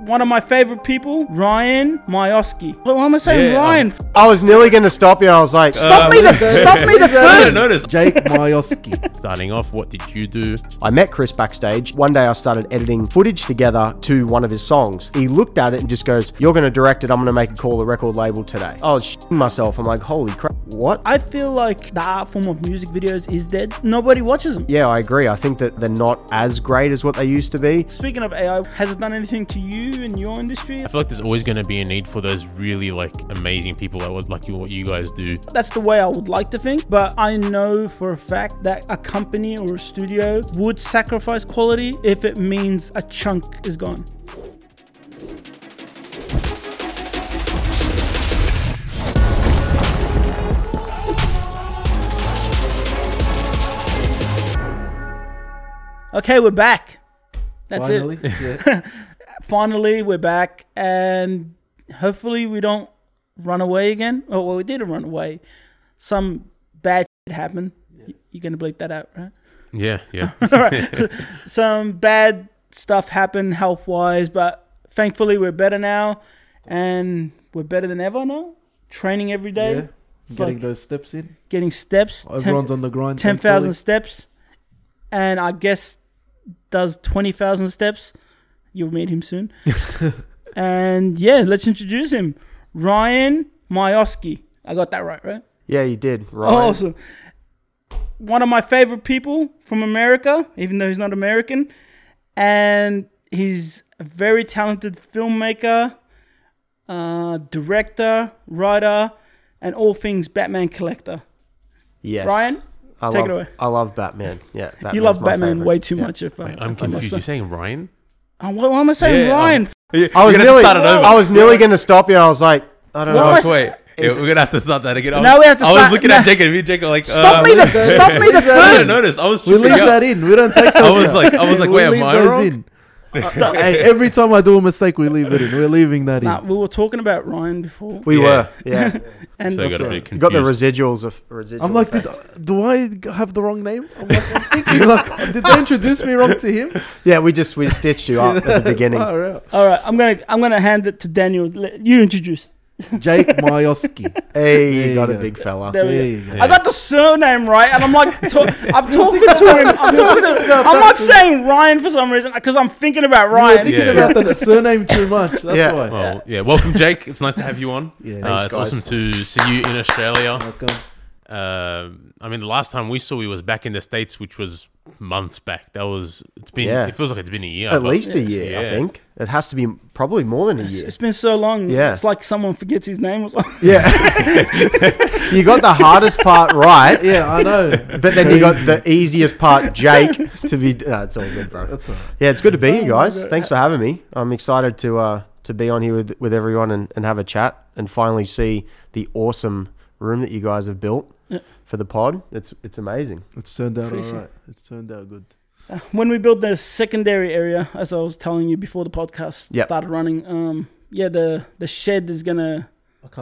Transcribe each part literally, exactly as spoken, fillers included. one of my favourite people, Ryan Miosge. Why am I saying yeah, Ryan? Um, I was nearly going to stop you. I was like, stop uh, me the stop me the phone. Notice Jake Miosge. Starting off, what did you do? I met Chris backstage. One day I started editing footage together to one of his songs. He looked at it and just goes, you're going to direct it. I'm going to make a call to the record label today. I was shitting myself. I'm like, holy crap, what? I feel like the art form of music videos is dead. Nobody watches them. Yeah, I agree. I think that they're not as great as what they used to be. Speaking of A I, has it done anything to you in your industry? I feel like there's always going to be a need for those really like amazing people that would like you, what you guys do. That's the way I would like to think, but I know for a fact that a company or a studio would sacrifice quality if it means a chunk is gone. Okay, we're back. That's Finally. It. Yeah. Finally, we're back, and hopefully we don't run away again. Oh, well, we didn't run away. Some bad shit happened. Yeah. You're going to bleep that out, right? Yeah, yeah. All right. Some bad stuff happened health-wise, but thankfully we're better now, and we're better than ever now. Training every day. Yeah, it's getting like those steps in. Getting steps. Everyone's ten, on the grind. ten thousand steps, and I guess does twenty thousand steps. You'll meet him soon. And yeah, let's introduce him. Ryan Miosge. I got that right, right? Yeah, you did. Ryan. Oh, awesome. One of my favorite people from America, even though he's not American. And he's a very talented filmmaker, uh, director, writer, and all things Batman collector. Yes. Ryan? I take love, it away. I love Batman. Yeah. Batman's you love Batman favorite. Way too yeah. much. If I, I'm if confused. I You're saying Ryan? Oh, why am I saying yeah, Ryan? Um, I was nearly, I was nearly yeah. going to stop you. I was like, I don't what know. Wait, yeah, we're going to have to start that again. I was, now we have to start. I was looking no. at Jake and me, Jake, like, stop uh, me the, stop me the phone. I didn't notice. I was just. We leave up. that in. We don't take those. I was like, I was like, wait, am I wrong? uh, hey, every time I do a mistake, we leave it in. We're leaving that nah, in. We were talking about Ryan before. We yeah. were, yeah. And so you got, right. got the residuals of residual. I'm like, did, do I have the wrong name? I'm like, I'm thinking, like, did they introduce me wrong to him? Yeah, we just we stitched you up at the beginning. All right, I'm gonna I'm gonna hand it to Daniel. Let you introduce. Jake Miosge. Hey, you, you got go. a big fella. There there you go. Go. I got the surname right, and I'm like, talk, I'm talking to him. I'm talking to. Him. I'm not saying Ryan for some reason because I'm thinking about Ryan. You're thinking yeah. about that surname too much. That's yeah. why. Well, yeah. Welcome, Jake. It's nice to have you on. Yeah, uh, thanks, it's guys. Awesome to see you in Australia. Welcome. Uh, I mean, the last time we saw you was back in the States, which was months back. That was. It's been. Yeah. It feels like it's been a year. At least a year, yeah. I think. It has to be probably more than a it's, year. It's been so long. Yeah. It's like someone forgets his name or something. Yeah. You got the hardest part right. Yeah, I know. But then Crazy. You got the easiest part, Jake, to be... No, it's all good, bro. That's all right. Yeah, it's good to be here, oh, guys. Thanks for having me. I'm excited to uh, to be on here with, with everyone and, and have a chat and finally see the awesome room that you guys have built yeah. for the pod. It's, it's amazing. It's turned out Appreciate all right. It. It's turned out good. When we built the secondary area, as I was telling you before the podcast yep. started running, um, yeah, the, the shed is going to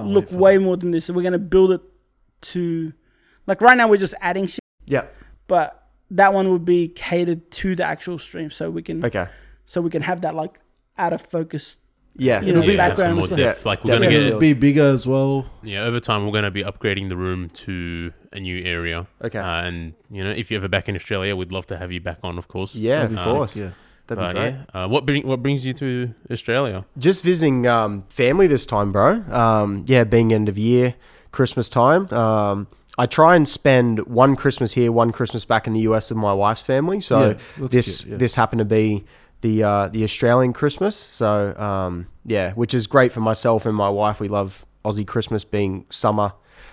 look way that. more than this. So we're going to build it to... Like right now, we're just adding shit. Yeah. But that one would be catered to the actual stream so we can... Okay. So we can have that like out of focus... Yeah, you know, yeah, background some more depth. Yeah. Like we're going to get it'll be bigger as well. Yeah, over time we're going to be upgrading the room to a new area. Okay, uh, and you know, if you're ever back in Australia, we'd love to have you back on, of course. Yeah, of uh, course. Yeah, that'd but, be great. Yeah. Uh, what bring, what brings you to Australia? Just visiting um, family this time, bro. Um, yeah, being end of year, Christmas time. Um, I try and spend one Christmas here, one Christmas back in the U S with my wife's family. So yeah, this cute, yeah. this happened to be. The uh, the Australian Christmas, so um, yeah, which is great for myself and my wife. We love Aussie Christmas being summer.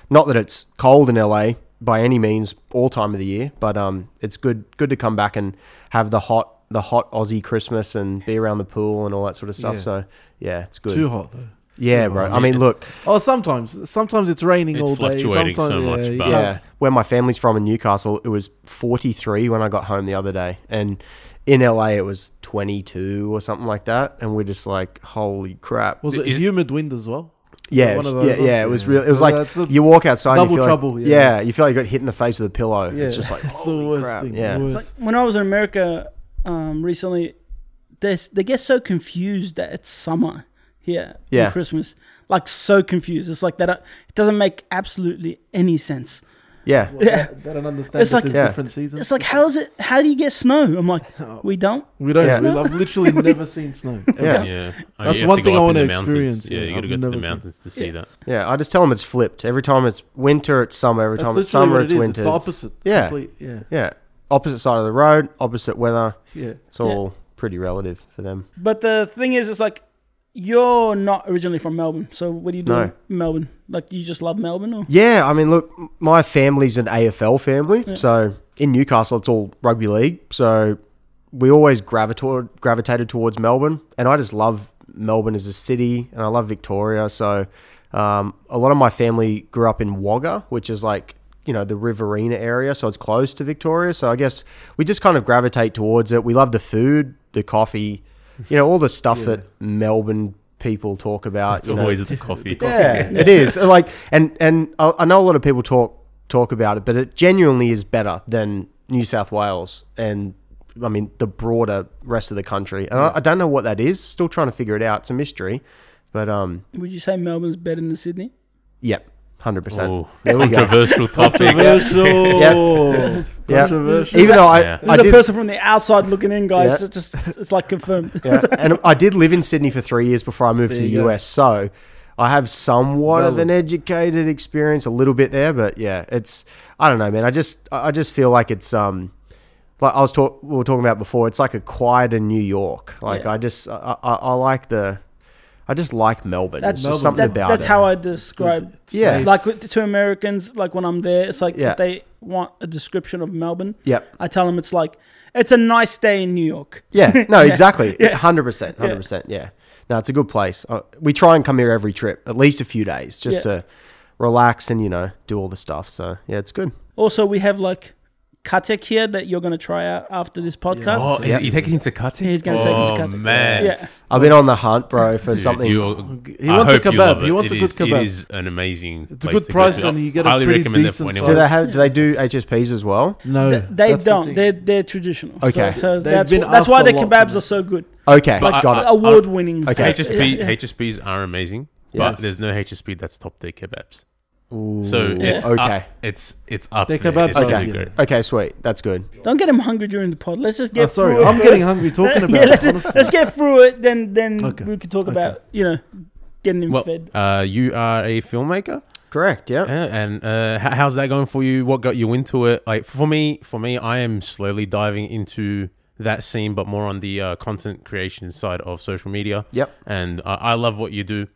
Not that it's cold in L A by any means, all time of the year, but um, it's good good to come back and have the hot the hot Aussie Christmas and be around the pool and all that sort of stuff. Yeah. So yeah, it's good. Too hot though. Yeah, bro. I mean, look. Oh, sometimes. Sometimes it's raining all day. It's fluctuating so much. But yeah. Where my family's from in Newcastle, it was forty-three when I got home the other day. And in L A, it was twenty-two or something like that. And we're just like, holy crap. Was it humid wind as well? Yeah, was, yeah, yeah. It was real. It was like you walk outside, double and you feel trouble. Like, yeah. yeah, you feel like you got hit in the face with a pillow. Yeah. It's just like, holy crap. It's the worst thing. Yeah. It's like when I was in America um, recently, they they get so confused that it's summer here yeah. on Christmas. Like, so confused. It's like that. It doesn't make absolutely any sense. Yeah, well, yeah. They, they don't understand. It's that like there's yeah. different seasons. It's like, how is it? How do you get snow? I'm like, we don't. We don't. Yeah. Snow. I've literally never seen snow. Yeah, yeah. Oh, that's one thing I want to experience. Yeah, yeah, you got to go to the mountains to see yeah. that. Yeah, I just tell them it's flipped. Every time it's winter, it's summer. Every that's time it's summer, it it's winter. It's opposite. Yeah. yeah, yeah, opposite side of the road, opposite weather. Yeah, it's all yeah. pretty relative for them. But the thing is, it's like, you're not originally from Melbourne, so what do you do no. in Melbourne? Like, you just love Melbourne? Or? Yeah, I mean, look, my family's an A F L family, yeah. so in Newcastle, it's all rugby league, so we always gravitated, gravitated towards Melbourne, and I just love Melbourne as a city, and I love Victoria, so um, a lot of my family grew up in Wagga, which is like, you know, the Riverina area, so it's close to Victoria, so I guess we just kind of gravitate towards it. We love the food, the coffee, you know, all the stuff yeah. that Melbourne people talk about. It's you know. always the coffee. Yeah, it is. Like, and and I know a lot of people talk talk about it, but it genuinely is better than New South Wales and, I mean, the broader rest of the country. And yeah. I, I don't know what that is. Still trying to figure it out. It's a mystery. But um, would you say Melbourne's better than Sydney? Yep. one hundred percent. Oh, there we controversial go. Topic. Controversial. yeah. Yeah. Controversial. Even though I... Yeah. I There's a person from the outside looking in, guys. Yeah. So it's, just, it's like confirmed. Yeah. And I did live in Sydney for three years before I moved there to the U S. So I have somewhat well, of an educated experience, a little bit there. But yeah, it's... I don't know, man. I just I just feel like it's... um like I was talk, we were talking about before, it's like a quieter New York. Like yeah. I just... I, I, I like the... I just like Melbourne. That's Melbourne. something that, about that's it. How I describe. It's yeah, safe. Like to Americans, like when I'm there, it's like yeah. if they want a description of Melbourne. Yep. I tell them it's like it's a nice day in New York. Yeah, no, yeah. exactly, hundred percent, hundred percent. Yeah, no, it's a good place. Uh, we try and come here every trip, at least a few days, just yeah. to relax and you know do all the stuff. So yeah, it's good. Also, we have like Katek here that you're going to try out after this podcast. Oh, yep. You're taking him to Katek? He's going to oh, take him to Katek. Oh, man. Yeah. I've been on the hunt, bro, for Dude, something. He wants a kebab. He wants it a good is, kebab. It is an amazing It's a good price go and you get I a pretty decent do they have? Do they do H S Ps as well? No. Th- they don't. The they're, they're traditional. Okay. So, so that's, w- that's why the kebabs are so good. Okay. Like, I, got I, it. Award-winning. Okay. H S P, yeah. H S Ps are amazing, but yes. there's no H S P that's top tier kebabs. Ooh, so it's yeah. okay. Up, it's it's up. There. It's okay. Really okay, sweet. That's good. Don't get him hungry during the pod. Let's just get. Oh, sorry, through I'm it. getting hungry talking about. Yeah, let's, it, let's get through it. Then then okay. we can talk okay. about you know getting him well, fed. Uh, you are a filmmaker, correct? Yeah. yeah and uh, how, how's that going for you? What got you into it? Like for me, for me, I am slowly diving into that scene, but more on the uh, content creation side of social media. Yep. And uh, I love what you do.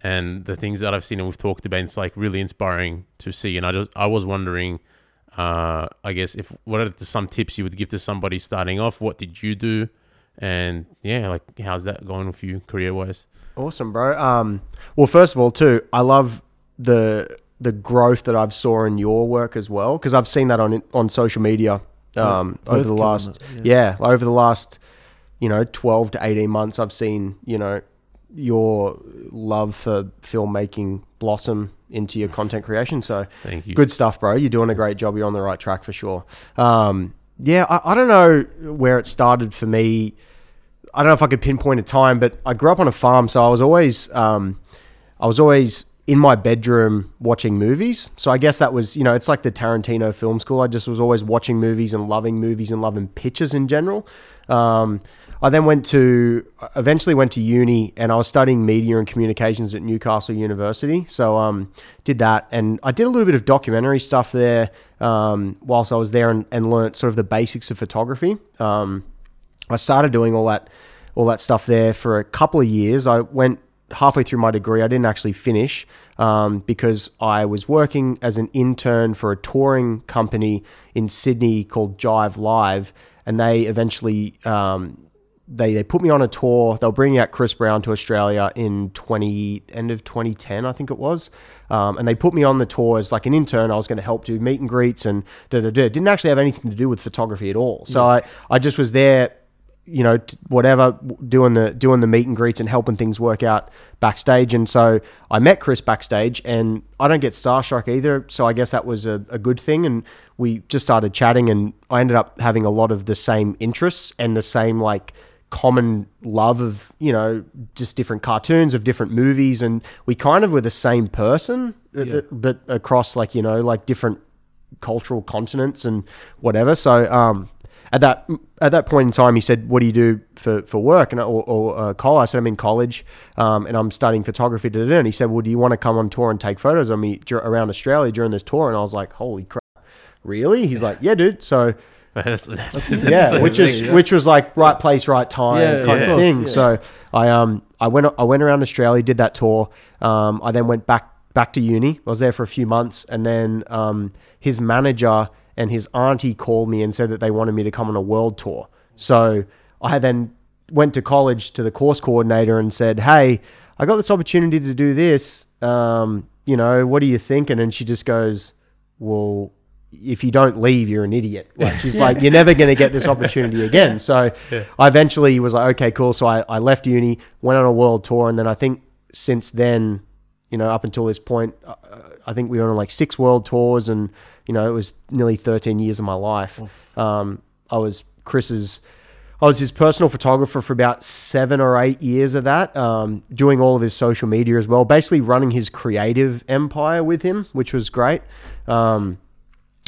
And the things that I've seen and we've talked about, it's like really inspiring to see. And I just, I was wondering, uh, I guess, if what are some tips you would give to somebody starting off? What did you do? And yeah, like, how's that going for you career wise? Awesome, bro. Um, well, first of all, too, I love the the growth that I've saw in your work as well, because I've seen that on on social media um, yeah, over the last, yeah. yeah, over the last, you know, twelve to eighteen months, I've seen, you know. your love for filmmaking blossom into your content creation. So thank you. Good stuff, bro. You're doing a great job. You're on the right track for sure. Um, yeah, I, I don't know where it started for me. I don't know if I could pinpoint a time, but I grew up on a farm. So I was always, um, I was always in my bedroom watching movies. So I guess that was, you know, it's like the Tarantino film school. I just was always watching movies and loving movies and loving pictures in general. Um, I then went to, eventually went to uni and I was studying media and communications at Newcastle University. So, um, did that and I did a little bit of documentary stuff there, um, whilst I was there and, and learnt sort of the basics of photography. Um, I started doing all that, all that stuff there for a couple of years. I went halfway through my degree. I didn't actually finish, um, because I was working as an intern for a touring company in Sydney called Jive Live. And they eventually, um, They they put me on a tour. They'll bring out Chris Brown to Australia in twenty end of twenty ten, I think it was. Um, and they put me on the tour as like an intern. I was going to help do meet and greets and da da da. Didn't actually have anything to do with photography at all. So yeah. I, I just was there, you know, whatever doing the doing the meet and greets and helping things work out backstage. And so I met Chris backstage, and I don't get starstruck either. So I guess that was a, a good thing. And we just started chatting, and I ended up having a lot of the same interests and the same like common love of, you know, just different cartoons, of different movies, and we kind of were the same person, yeah. but across, like, you know, like different cultural continents and whatever. So um, at that at that point in time, he said, "What do you do for, for work?" And or, or uh, college? I said, "I'm in college, um, and I'm studying photography." Da, da, da. And he said, "Well, do you want to come on tour and take photos of me around Australia during this tour?" And I was like, "Holy crap, really?" He's like, "Yeah, dude." So. That's, that's, that's yeah, so which thing, is yeah. which was like right place, right time yeah, kind yeah, of course, thing. Yeah. So I um I went I went around Australia, did that tour. Um, I then went back back to uni. I was there for a few months, and then um his manager and his auntie called me and said that they wanted me to come on a world tour. So I then went to college to the course coordinator and said, "Hey, I got this opportunity to do this. Um, you know, what are you thinking?" And she just goes, "Well, if you don't leave, you're an idiot." Like, she's yeah. like, "You're never going to get this opportunity again." So yeah. I eventually was like, "Okay, cool." So I, I left uni, went on a world tour. And then I think since then, you know, up until this point, uh, I think we were on like six world tours, and, you know, it was nearly thirteen years of my life. Um, I was Chris's, I was his personal photographer for about seven or eight years of that, um, doing all of his social media as well, basically running his creative empire with him, which was great. Um,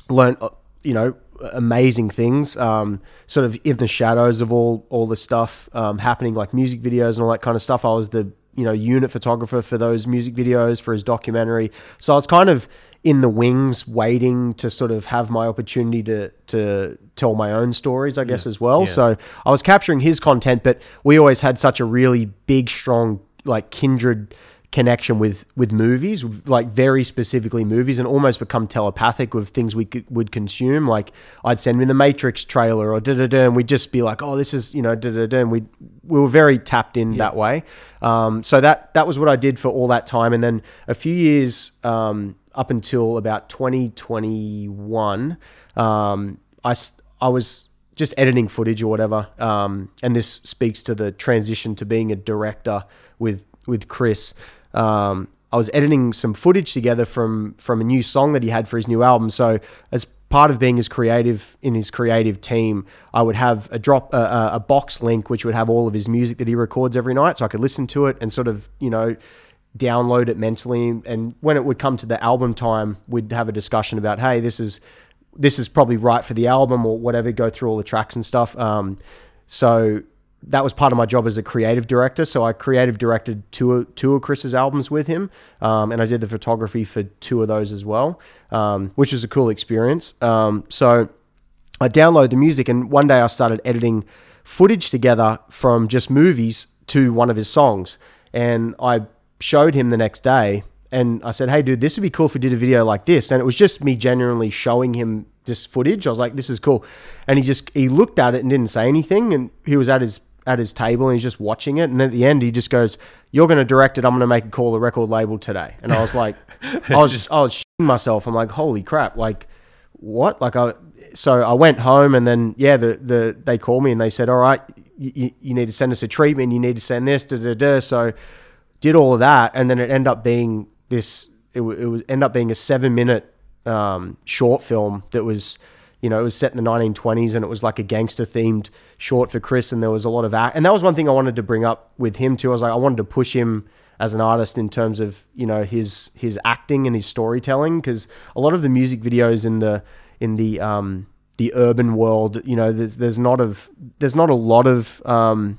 learned, you know, amazing things, um, sort of in the shadows of all, all the stuff um, happening, like music videos and all that kind of stuff. I was the, you know, unit photographer for those music videos, for his documentary. So I was kind of in the wings waiting to sort of have my opportunity to, to tell my own stories, I guess, yeah. as well. Yeah. So I was capturing his content, but we always had such a really big, strong, like kindred connection with with movies, like very specifically movies, and almost become telepathic with things we could, would consume. Like I'd send him the Matrix trailer or da da da, and we'd just be like, "Oh, this is, you know, da da da," and we we were very tapped in yeah. that way. Um, so that that was what I did for all that time, and then a few years um, up until about twenty twenty-one, um, I I was just editing footage or whatever, um, and this speaks to the transition to being a director with with Chris. Um, I was editing some footage together from from a new song that he had for his new album. So as part of being his creative in his creative team, I would have a drop uh, a box link which would have all of his music that he records every night, so I could listen to it and sort of, you know, download it mentally. And when it would come to the album time, we'd have a discussion about, hey, this is this is probably right for the album or whatever. Go through all the tracks and stuff. Um, so. That was part of my job as a creative director. So I creative directed two, two of Chris's albums with him. Um, and I did the photography for two of those as well, um, which was a cool experience. Um, so I downloaded the music, and one day I started editing footage together from just movies to one of his songs. And I showed him the next day and I said, "Hey dude, this would be cool if we did a video like this." And it was just me genuinely showing him just footage. I was like, "This is cool." And he just, he looked at it and didn't say anything. And he was at his, at his table and he's just watching it, and at the end he just goes, "You're going to direct it. I'm going to make a call to the record label today." And I was like, I was just, I was shitting myself. I'm like, "Holy crap, like what?" Like I so I went home, and then yeah the the they called me and they said, "All right, you, you need to send us a treatment, you need to send this, da da da." So did all of that, and then it ended up being this it, it was end up being a seven minute um short film that was, you know, it was set in the nineteen twenties, and it was like a gangster themed short for Chris. And there was a lot of act. And that was one thing I wanted to bring up with him too. I was like, I wanted to push him as an artist in terms of, you know, his, his acting and his storytelling. Cause a lot of the music videos in the, in the, um, the urban world, you know, there's, there's not of, there's not a lot of, um,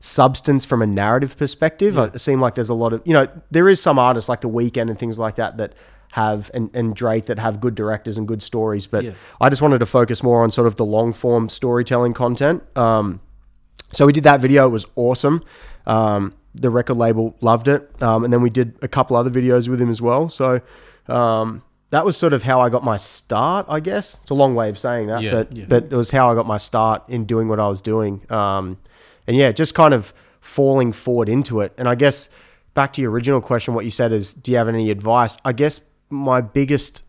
substance from a narrative perspective. Yeah. It seemed like there's a lot of, you know, there is some artists like The Weeknd and things like that, that, have and, and Drake that have good directors and good stories, but yeah. I just wanted to focus more on sort of the long form storytelling content. Um, so we did that video. It was awesome. Um, the record label loved it. Um, and then we did a couple other videos with him as well. So um, that was sort of how I got my start, I guess. It's a long way of saying that, yeah, but, yeah. but it was how I got my start in doing what I was doing. Um, and yeah, just kind of falling forward into it. And I guess back to your original question, what you said is, do you have any advice? I guess my biggest,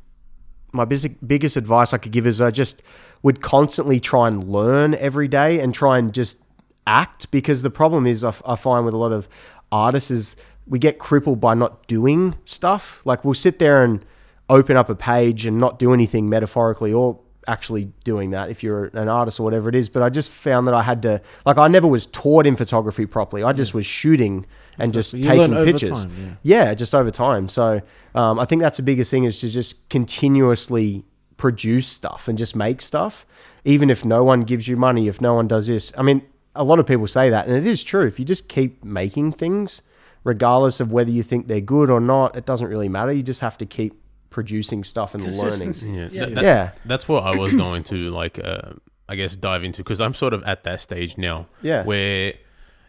my basic, biggest advice I could give is I just would constantly try and learn every day and try and just act, because the problem is I, f- I find with a lot of artists is we get crippled by not doing stuff. Like we'll sit there and open up a page and not do anything, metaphorically or actually doing that if you're an artist or whatever it is. But I just found that I had to, like, I never was taught in photography properly. I just was shooting and exactly. just you taking over pictures. Time, yeah. yeah, just over time. So um, I think that's the biggest thing, is to just continuously produce stuff and just make stuff, even if no one gives you money, if no one does this. I mean, a lot of people say that, and it is true. If you just keep making things, regardless of whether you think they're good or not, it doesn't really matter. You just have to keep producing stuff and learning. Yeah, yeah. That, that, yeah. That's what I was going to, like, uh, I guess, dive into, because I'm sort of at that stage now yeah. where,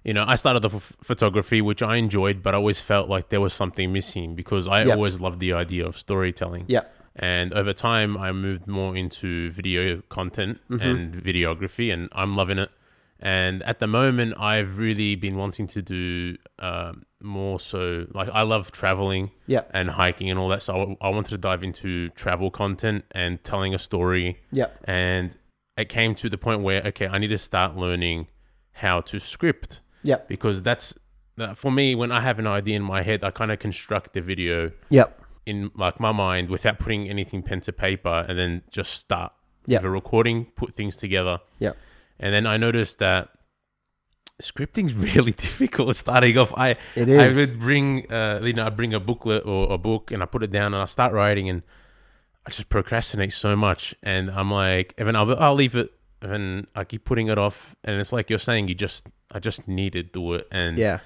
you know, I started the f- photography, which I enjoyed, but I always felt like there was something missing, because I yep. always loved the idea of storytelling. Yeah. And over time, I moved more into video content mm-hmm. and videography, and I'm loving it. And at the moment, I've really been wanting to do uh, more so, like, I love traveling yeah. and hiking and all that. So I, w- I wanted to dive into travel content and telling a story. Yeah. And it came to the point where, okay, I need to start learning how to script. Yeah. Because that's, for me, when I have an idea in my head, I kind of construct the video yeah. in, like, my mind without putting anything pen to paper, and then just start yeah. with a recording, put things together. Yeah. And then I noticed that scripting's really difficult starting off. I it is. I would bring uh, you know I bring a booklet or a book, and I put it down and I start writing, and I just procrastinate so much. And I'm like, even I'll, I'll leave it, and I keep putting it off. And it's like you're saying, you just I just need to do it. And yeah,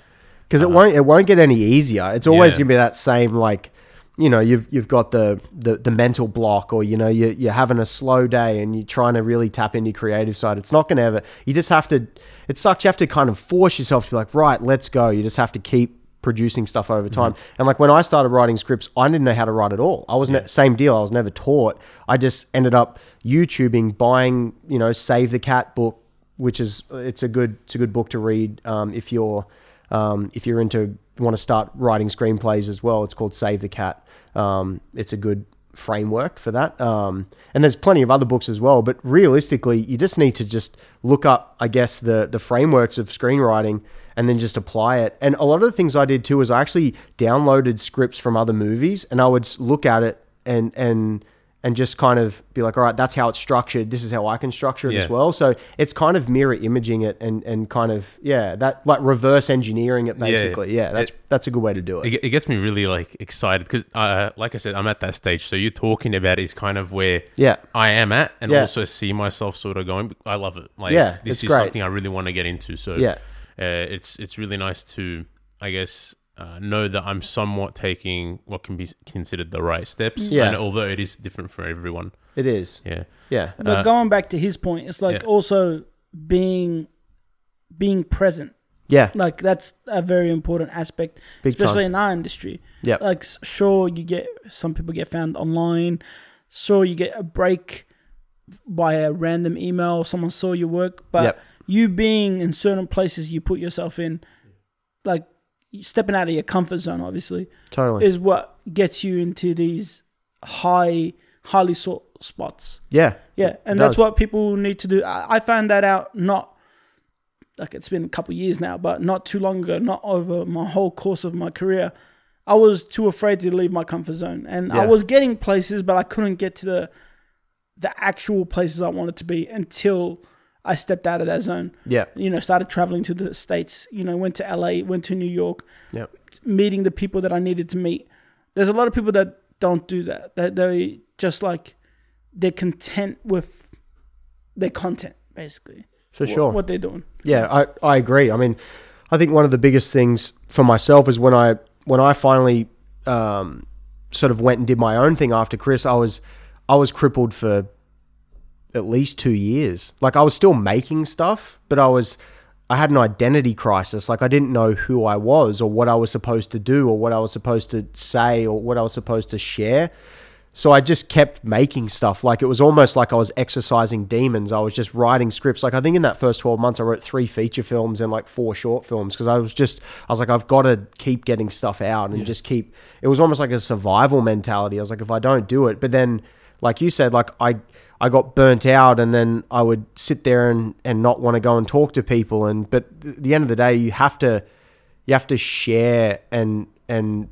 because uh, it won't it won't get any easier. It's always yeah. gonna be that same, like, you know, you've you've got the, the, the mental block, or, you know, you, you're having a slow day and you're trying to really tap into your creative side. It's not going to ever, you just have to, it sucks. You have to kind of force yourself to be like, right, let's go. You just have to keep producing stuff over time. Mm-hmm. And like when I started writing scripts, I didn't know how to write at all. I wasn't, yeah. same deal. I was never taught. I just ended up YouTubing, buying, you know, Save the Cat book, which is, it's a good, it's a good book to read um, if you're, um, if you're into, want to start writing screenplays as well. It's called Save the Cat. Um, it's a good framework for that. Um, and there's plenty of other books as well, but realistically, you just need to just look up, I guess, the, the frameworks of screenwriting and then just apply it. And a lot of the things I did too is I actually downloaded scripts from other movies, and I would look at it and, and, and just kind of be like, all right, that's how it's structured. This is how I can structure it yeah. as well. So it's kind of mirror imaging it and, and kind of, yeah, that like reverse engineering it basically. Yeah, yeah. yeah that's it, that's a good way to do it. It, it gets me really like excited because, uh, like I said, I'm at that stage. So you're talking about is kind of where yeah. I am at and yeah. also see myself sort of going. I love it. Like yeah, this is great. Something I really want to get into. So yeah. uh, it's, it's really nice to, I guess... Uh, know that I'm somewhat taking what can be considered the right steps. Yeah. And although it is different for everyone. It is. Yeah. Yeah. But uh, going back to his point, it's like yeah. also being being present. Yeah. Like that's a very important aspect, Big especially time. In our industry. Yeah. Like sure, you get, some people get found online. Sure, you get a break by a random email or someone saw your work. But yep. you being in certain places you put yourself in, like, stepping out of your comfort zone, obviously, totally is what gets you into these high, highly sought spots. Yeah, yeah, and that's what people need to do. I, I found that out not like it's been a couple of years now, but not too long ago. Not over my whole course of my career, I was too afraid to leave my comfort zone, and yeah. I was getting places, but I couldn't get to the the actual places I wanted to be until I stepped out of that zone. Yeah. You know, started traveling to the States, you know, went to L A, went to New York, yeah. meeting the people that I needed to meet. There's a lot of people that don't do that. That they just like, they're content with their content, basically. For sure. What, what they're doing. Yeah, I, I agree. I mean, I think one of the biggest things for myself is when I, when I finally um, sort of went and did my own thing after Chris, I was, I was crippled for at least two years. Like I was still making stuff, but I was, I had an identity crisis. Like I didn't know who I was or what I was supposed to do or what I was supposed to say or what I was supposed to share. So I just kept making stuff. Like it was almost like I was exercising demons. I was just writing scripts. Like I think in that first twelve months, I wrote three feature films and like four short films because I was just, I was like, I've got to keep getting stuff out and yeah. just keep, it was almost like a survival mentality. I was like, if I don't do it, but then like you said, like I, I got burnt out and then I would sit there and, and not want to go and talk to people. And, but at the end of the day, you have to, you have to share and, and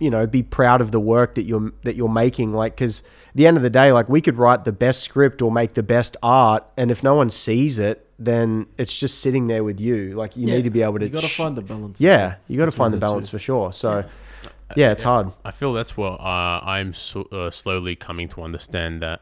you know, be proud of the work that you're that you're making. Like, because at the end of the day, like, we could write the best script or make the best art, and if no one sees it, then it's just sitting there with you. Like, you yeah. need to be able to. You got to ch- find the balance. Yeah, you got to find the balance two. for sure. So. Yeah. Yeah, it's hard. I feel that's what uh, I'm so, uh, slowly coming to understand that,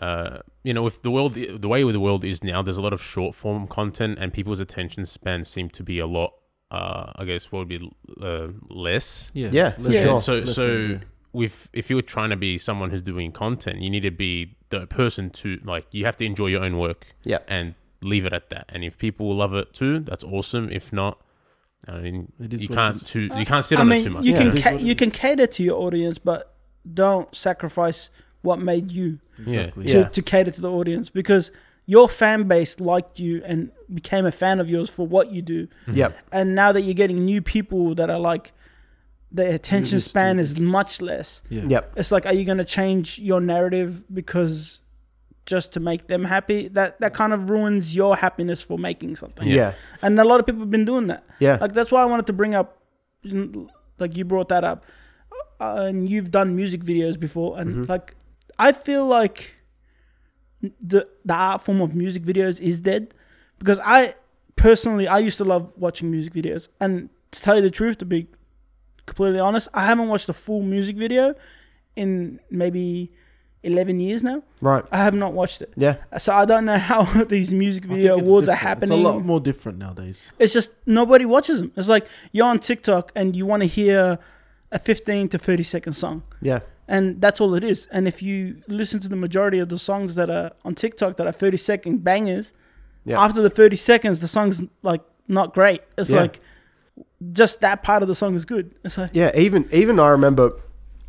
uh, you know, with the world, the way the world is now, there's a lot of short form content, and people's attention spans seem to be a lot, uh, I guess, what would be uh, less. Yeah, yeah, for yeah. sure. So, Listen, so yeah. with, if you're trying to be someone who's doing content, you need to be the person to, like, you have to enjoy your own work yeah. and leave it at that. And if people love it too, that's awesome. If not, I mean, you can't too, you can't sit I on mean, it too much. You yeah. can ca- you can cater to your audience, but don't sacrifice what made you exactly. to, yeah. to cater to the audience, because your fan base liked you and became a fan of yours for what you do. Yep. And now that you're getting new people that are like, their attention span is much less. Yeah. Yep. It's like, are you going to change your narrative because just to make them happy? That that kind of ruins your happiness for making something. Yeah. And a lot of people have been doing that. Yeah. Like, that's why I wanted to bring up, like, you brought that up, uh, and you've done music videos before, and mm-hmm. like, I feel like the the art form of music videos is dead, because I personally, I used to love watching music videos, and to tell you the truth, to be completely honest, I haven't watched a full music video in maybe eleven years now. Right. I have not watched it. Yeah. So I don't know how these music video awards different. are happening. It's a lot more different nowadays. It's just nobody watches them. It's like, you're on TikTok and you want to hear a fifteen to thirty second song. Yeah. And that's all it is. And if you listen to the majority of the songs that are on TikTok that are thirty second bangers, yeah. after the thirty seconds, the song's like not great. It's yeah. like, just that part of the song is good. It's like, yeah. Even, even I remember,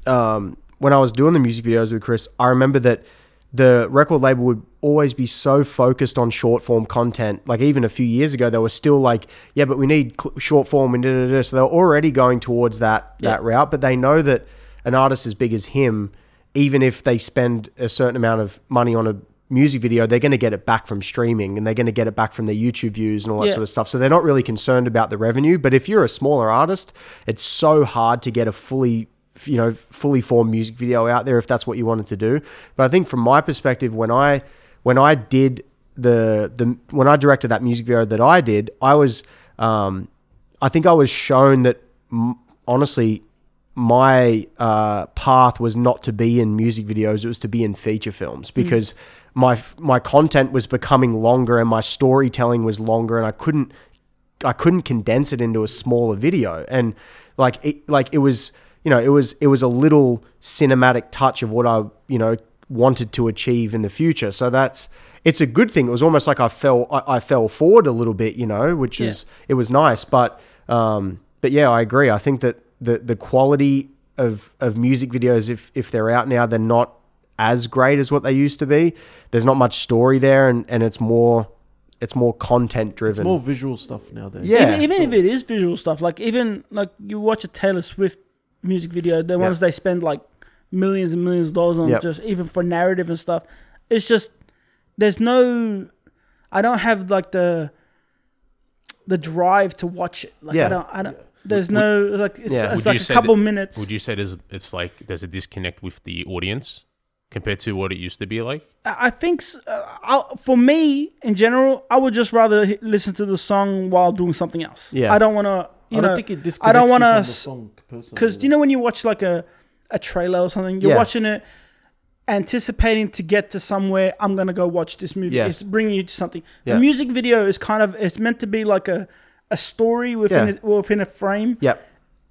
um, when I was doing the music videos with Chris, I remember that the record label would always be so focused on short form content. Like, even a few years ago, they were still like, yeah, but we need cl- short form and da da da. So they're already going towards that yeah. that route, but they know that an artist as big as him, even if they spend a certain amount of money on a music video, they're going to get it back from streaming, and they're going to get it back from their YouTube views and all that yeah. sort of stuff. So they're not really concerned about the revenue. But if you're a smaller artist, it's so hard to get a fully you know, fully formed music video out there if that's what you wanted to do. But I think from my perspective, when I when I did the the when I directed that music video that I did, I was um, I think I was shown that m- honestly my uh, path was not to be in music videos; it was to be in feature films, because mm. my my content was becoming longer and my storytelling was longer, and I couldn't I couldn't condense it into a smaller video. And like it, like it was. You know, it was it was a little cinematic touch of what I, you know, wanted to achieve in the future. So that's it's a good thing. It was almost like I fell I, I fell forward a little bit, you know, which yeah. is it was nice. But um, but yeah, I agree. I think that the the quality of of music videos, if if they're out now, they're not as great as what they used to be. There's not much story there, and, and it's more it's more content driven. It's more visual stuff nowadays. Yeah, even, even so. If it is visual stuff, like even like you watch a Taylor Swift music video, the yep. ones they spend like millions and millions of dollars on, yep. just even for narrative and stuff. It's just, there's no, I don't have like the the drive to watch it. Like yeah. I don't, I don't, there's would, no, like it's, yeah. it's like a couple that, minutes. Would you say there's, it's like there's a disconnect with the audience compared to what it used to be like? I think, so. I, for me in general, I would just rather listen to the song while doing something else. Yeah. I don't want to, You I know, don't think it disconnects I don't wanna, you from the song personally. Because, you know, when you watch like a, a trailer or something, you're yeah. watching it anticipating to get to somewhere, I'm going to go watch this movie. Yeah. It's bringing you to something. Yeah. The music video is kind of, it's meant to be like a, a story within, yeah. a, within a frame yep.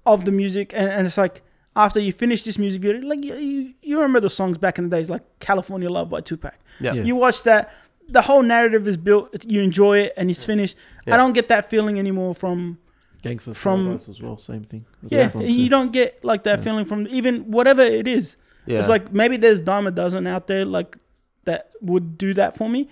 of the music. And, and it's like, after you finish this music video, like you, you remember the songs back in the days, like California Love by Tupac. Yeah. Yeah. You watch that, the whole narrative is built, you enjoy it and it's finished. Yeah. I don't get that feeling anymore from... Gangster from as well, same thing. That's yeah, you don't get like that yeah. feeling from even whatever it is. Yeah. It's like maybe there's dime a dozen out there like that would do that for me,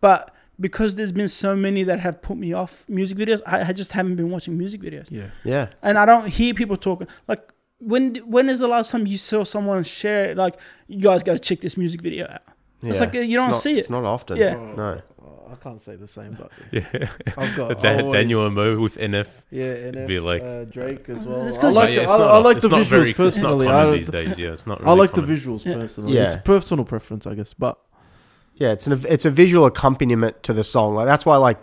but because there's been so many that have put me off music videos, I, I just haven't been watching music videos. Yeah, yeah. And I don't hear people talking. Like when when is the last time you saw someone share like, you guys got to check this music video out? Yeah. It's like you don't it's not, see it. It's not often. Yeah. No. I can't say the same, but yeah, I've got that, always, Daniel Mo with N F. Yeah, N F. Be like, uh, Drake as well. I like, yeah, the, I, not, I like the visuals very, personally. It's not common these days. Yeah, it's not. Really I like common. the visuals personally. Yeah. It's personal preference, I guess. But yeah, it's an it's a visual accompaniment to the song. Like that's why, like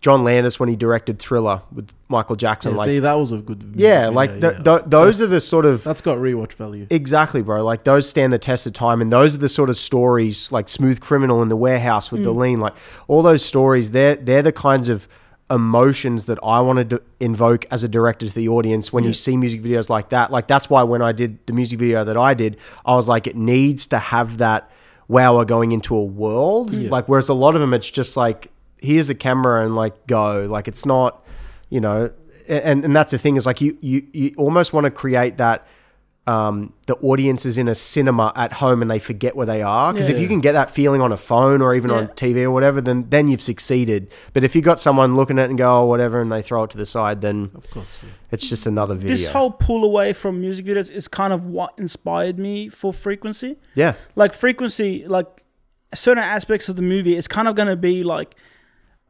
John Landis when he directed Thriller with Michael Jackson. Yeah, like, see, that was a good movie. Yeah, like yeah, th- yeah. Th- those that's, are the sort of... That's got rewatch value. Exactly, bro. Like those stand the test of time, and those are the sort of stories like Smooth Criminal in the Warehouse with mm. the lean. Like all those stories, they're, they're the kinds of emotions that I want to invoke as a director to the audience when yeah. you see music videos like that. Like that's why when I did the music video that I did, I was like, it needs to have that, wow, we're going into a world. Yeah. Like whereas a lot of them, it's just like... here's a camera and like go, like it's not, you know, and, and that's the thing is like you, you, you almost want to create that, um, the audience is in a cinema at home and they forget where they are. Cause yeah, if yeah. you can get that feeling on a phone or even yeah. on T V or whatever, then, then you've succeeded. But if you got someone looking at it and go, oh, whatever, and they throw it to the side, then of course, yeah. it's just another video. This whole pull away from music videos is kind of what inspired me for Frequency. Yeah. Like Frequency, like certain aspects of the movie, it's kind of going to be like,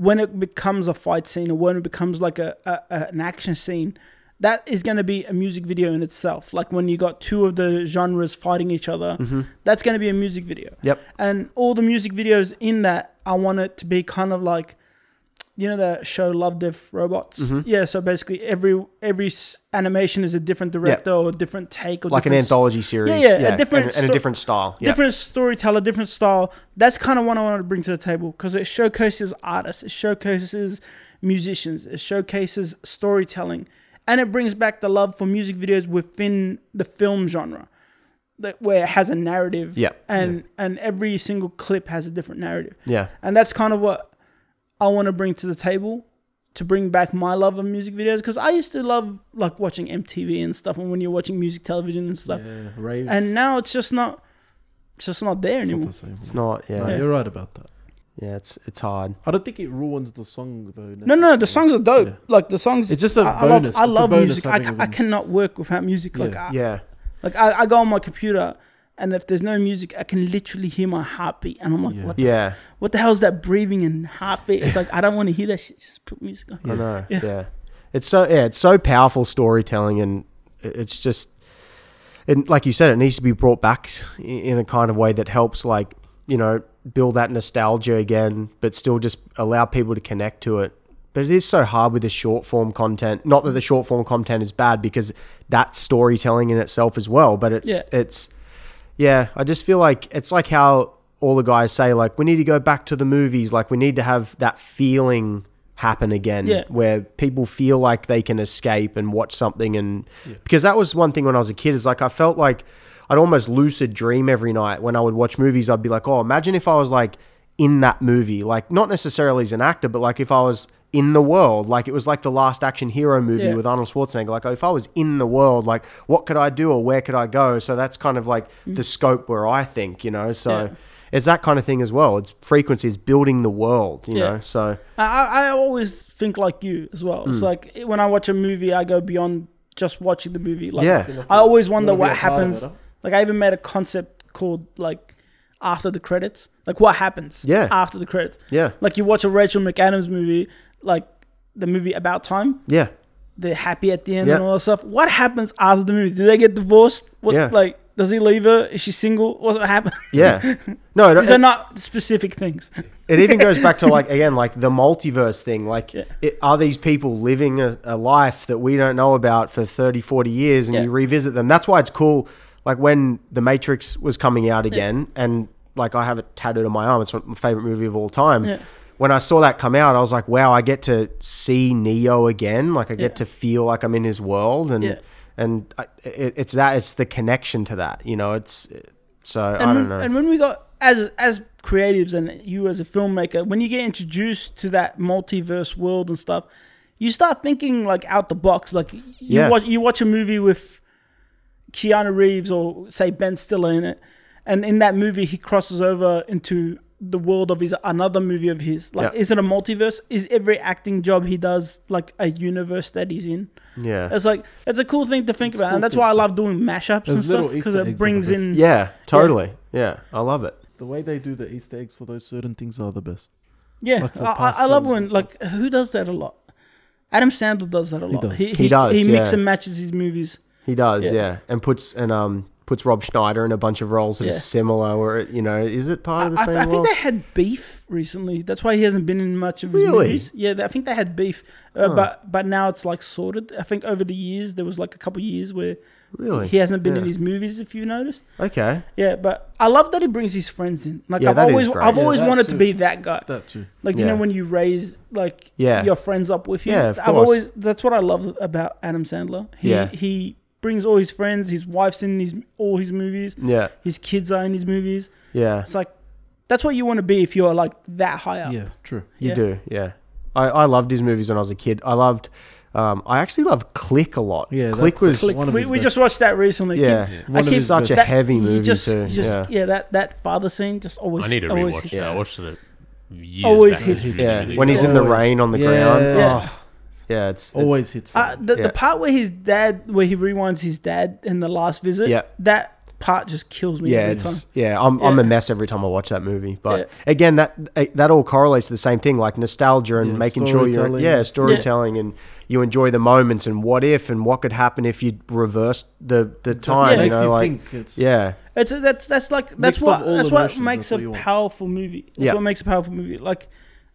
when it becomes a fight scene or when it becomes like a, a, a an action scene, that is going to be a music video in itself. Like when you got two of the genres fighting each other, mm-hmm. that's going to be a music video. Yep. And all the music videos in that, I want it to be kind of like, you know, the show Love, Death, Robots. Mm-hmm. Yeah. So basically, every every animation is a different director yep. or a different take, or like an anthology series. Yeah, yeah, yeah. A different and, sto- and a different style, yep. different storyteller, different style. That's kind of what I wanted to bring to the table because it showcases artists, it showcases musicians, it showcases storytelling, and it brings back the love for music videos within the film genre, that where it has a narrative. Yeah, and yeah. and every single clip has a different narrative. Yeah, and that's kind of what I want to bring to the table, to bring back my love of music videos, because I used to love like watching M T V and stuff, and when you're watching music television and stuff, yeah, raves. And now it's just not, it's just not there it's anymore. Not the same, it's not. Yeah, no, yeah, you're right about that. Yeah, it's it's hard. I don't think it ruins the song though. No, no, the songs are dope. Yeah. Like the songs, it's just a I, bonus. I love, I love bonus music. I, ca- I cannot work without music. Yeah. Like I, yeah, like I, I go on my computer. And if there's no music, I can literally hear my heartbeat. And I'm like, yeah. what the yeah. what the hell is that breathing and heartbeat? It's like, I don't want to hear that shit. Just put music on. I know. Yeah. yeah. It's so yeah, it's so powerful storytelling, and it's just, and like you said, it needs to be brought back in a kind of way that helps, like, you know, build that nostalgia again, but still just allow people to connect to it. But it is so hard with the short form content. Not that the short form content is bad, because that's storytelling in itself as well, but it's yeah. it's yeah, I just feel like it's like how all the guys say, like, we need to go back to the movies. Like, we need to have that feeling happen again yeah. where people feel like they can escape and watch something. And yeah. because that was one thing when I was a kid, is like I felt like I'd almost lucid dream every night when I would watch movies. I'd be like, oh, imagine if I was like in that movie, like not necessarily as an actor, but like if I was in the world, like it was like the Last Action Hero movie yeah. with Arnold Schwarzenegger. Like if I was in the world, like what could I do or where could I go? So that's kind of like mm. the scope where I think, you know, so yeah. it's that kind of thing as well. It's Frequency, it's building the world, you yeah. know, so. I, I always think like you as well. Mm. It's like when I watch a movie, I go beyond just watching the movie. Like, yeah. I, I always wonder what happens. It, huh? Like I even made a concept called like, after the credits, like what happens yeah. after the credits. Yeah. Like you watch a Rachel McAdams movie, like the movie About Time. Yeah. They're happy at the end yeah. and all that stuff. What happens after the movie? Do they get divorced? What yeah. like does he leave her? Is she single? What happened? Yeah. No, these it, are not specific things. It even goes back to like, again, like the multiverse thing. Like yeah. it, are these people living a, a life that we don't know about for thirty, forty years and yeah. you revisit them? That's why it's cool. Like when The Matrix was coming out again yeah. and like I have it tattooed on my arm. It's my favorite movie of all time. Yeah. When I saw that come out, I was like, wow, I get to see Neo again. Like I get yeah. to feel like I'm in his world. And, yeah. and I, it, it's that, it's the connection to that, you know, it's it, so and I don't when, know. And when we got as, as creatives and you as a filmmaker, when you get introduced to that multiverse world and stuff, you start thinking like out the box. Like you, yeah. watch, you watch a movie with Keanu Reeves or say Ben Stiller in it, and in that movie he crosses over into the world of his another movie of his, like yeah. is it a multiverse? Is every acting job he does like a universe that he's in? Yeah, it's like it's a cool thing to think it's about cool, and that's why I love doing mashups and stuff, because it brings in yeah totally yeah. yeah I love it. The way they do the Easter eggs for those certain things are the best. Yeah, like I, I love when, like, who does that a lot? Adam Sandler does that a lot. He does. He, he, he, does, he yeah. mix and matches his movies. He does, yeah, yeah. and puts and um puts Rob Schneider in a bunch of roles that yeah. are similar, or you know, is it part I, of the I, same? I think role? They had beef recently. That's why he hasn't been in much of his really? movies. Yeah, I think they had beef, uh, oh. but but now it's like sorted. I think over the years there was like a couple of years where really he hasn't been yeah. in his movies. If you notice, okay, yeah, but I love that he brings his friends in. Like yeah, I've always I've yeah, always wanted too. to be that guy. That too. Like yeah. you know when you raise like yeah. your friends up with you. Yeah, of I've course. always that's what I love about Adam Sandler. He, yeah, he. brings all his friends, his wife's in his, all his movies. Yeah. His kids are in his movies. Yeah. It's like, that's what you want to be if you're like that high up. Yeah, true. You yeah. do, yeah. I, I loved his movies when I was a kid. I loved, um, I actually loved Click a lot. Yeah, Click was Click. one of we, his We best. just watched that recently. Yeah. Kid, yeah. One of his such best. a heavy that, movie just, too. Just, yeah, yeah that, that father scene just always I need to always rewatch that. Yeah. I watched it years always back. Hits. Yeah. Really when he's always. in the rain on the yeah. ground. Yeah. Oh. Yeah, it's always it, hits. Uh, the, yeah. the part where his dad, where he rewinds his dad in the last visit, yeah. that part just kills me. Yeah, every it's time. yeah. I'm yeah. I'm a mess every time I watch that movie. But yeah. again, that that all correlates to the same thing, like nostalgia and yeah, making sure you're yeah storytelling yeah. and you enjoy the moments and what if and what could happen if you reversed the the time. Yeah, you know, you like it's, yeah, it's that's that's like that's what that's what makes a powerful movie. That's yeah. what makes a powerful movie. Like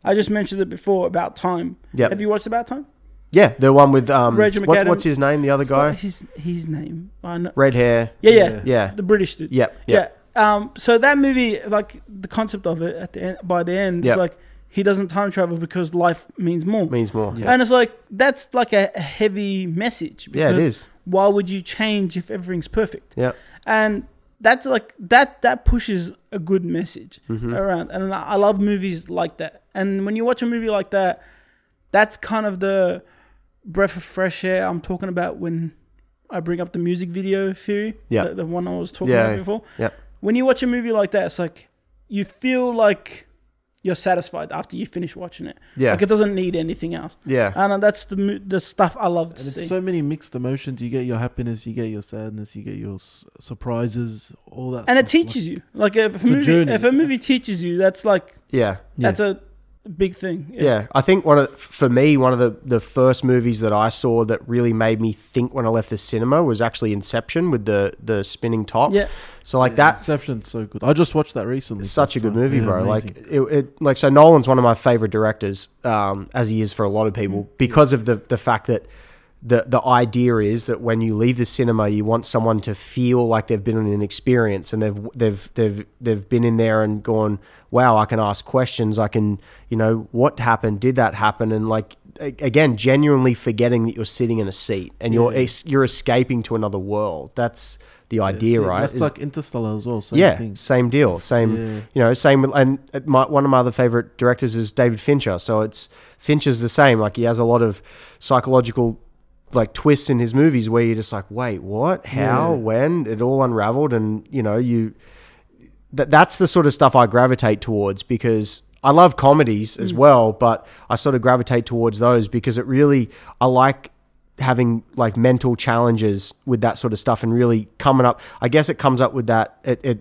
I just mentioned it before about time. Yep. Have you watched About Time? Yeah, the one with um, what, what's his name? The other guy. What, his his name. Red hair. Yeah, yeah, yeah, yeah. The British dude. Yep, yep. Yeah. Um. So that movie, like the concept of it, at the end, by the end, yep. is like he doesn't time travel because life means more. Means more. Yeah. And it's like that's like a, a heavy message. Yeah, it is. Why would you change if everything's perfect? Yeah. And that's like that. That pushes a good message mm-hmm. around, and I love movies like that. And when you watch a movie like that, that's kind of the breath of fresh air I'm talking about when I bring up the music video theory, yeah, the, the one I was talking yeah. about before. Yeah. When you watch a movie like that, it's like you feel like you're satisfied after you finish watching it. Yeah. Like it doesn't need anything else. Yeah. And that's the the stuff I love to and it's see. So many mixed emotions. You get your happiness, you get your sadness, you get your s- surprises, all that and stuff. And it teaches you. Like if it's a movie, a journey, if a movie teaches you, that's like yeah, that's yeah. a big thing. Yeah. yeah. I think one of, for me, one of the, the first movies that I saw that really made me think when I left the cinema was actually Inception with the, the spinning top. Yeah. So like yeah, that. Inception's so good. I just watched that recently. It's such a good time. movie, yeah, bro. Amazing. Like it, it, like, so Nolan's one of my favorite directors, um, as he is for a lot of people mm-hmm. because yeah. of the, the fact that the, the idea is that when you leave the cinema, you want someone to feel like they've been on an experience and they've, they've, they've, they've been in there and gone, wow, I can ask questions. I can, you know, what happened? Did that happen? And like, again, genuinely forgetting that you're sitting in a seat and yeah. you're, es- you're escaping to another world. That's the idea, yeah, right? That's is, like Interstellar as well. Same yeah. Thing. Same deal. Same, yeah. you know, same. And my, one of my other favorite directors is David Fincher. So it's Fincher's the same. Like he has a lot of psychological like twists in his movies where you're just like, wait, what, how, yeah. when it all unraveled. And you know, you, that that's the sort of stuff I gravitate towards because I love comedies as mm. well, but I sort of gravitate towards those because it really, I like having like mental challenges with that sort of stuff and really coming up, I guess it comes up with that. It, it,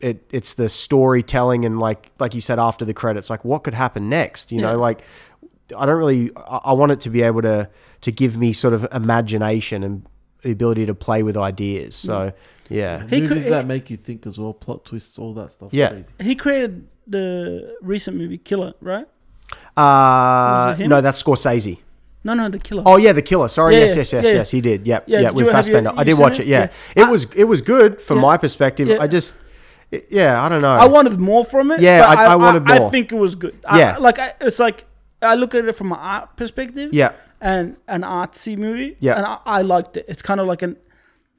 It it's the storytelling and like, like you said, after the credits, like what could happen next, you yeah. know, like I don't really, I, I want it to be able to, to give me sort of imagination and the ability to play with ideas. So, yeah. yeah. Movies that make you think as well, plot twists, all that stuff. Yeah. Crazy. He created the recent movie, Killer, right? Uh, no, that's Scorsese. No, no, The Killer. Oh, yeah, The Killer. Sorry, yeah, yes, yes, yes, yeah, yeah. yes, he did. Yep, yeah, yeah, with Fassbender. I did watch it, it? yeah. yeah. It uh, was it was good from yeah. my perspective. Yeah. I just, it, yeah, I don't know. I wanted more from it. Yeah, but I, I, I wanted more. I think it was good. Yeah. I, like, I, it's like, I look at it from an art perspective. Yeah. And an artsy movie, yeah, and I, I liked it. It's kind of like an,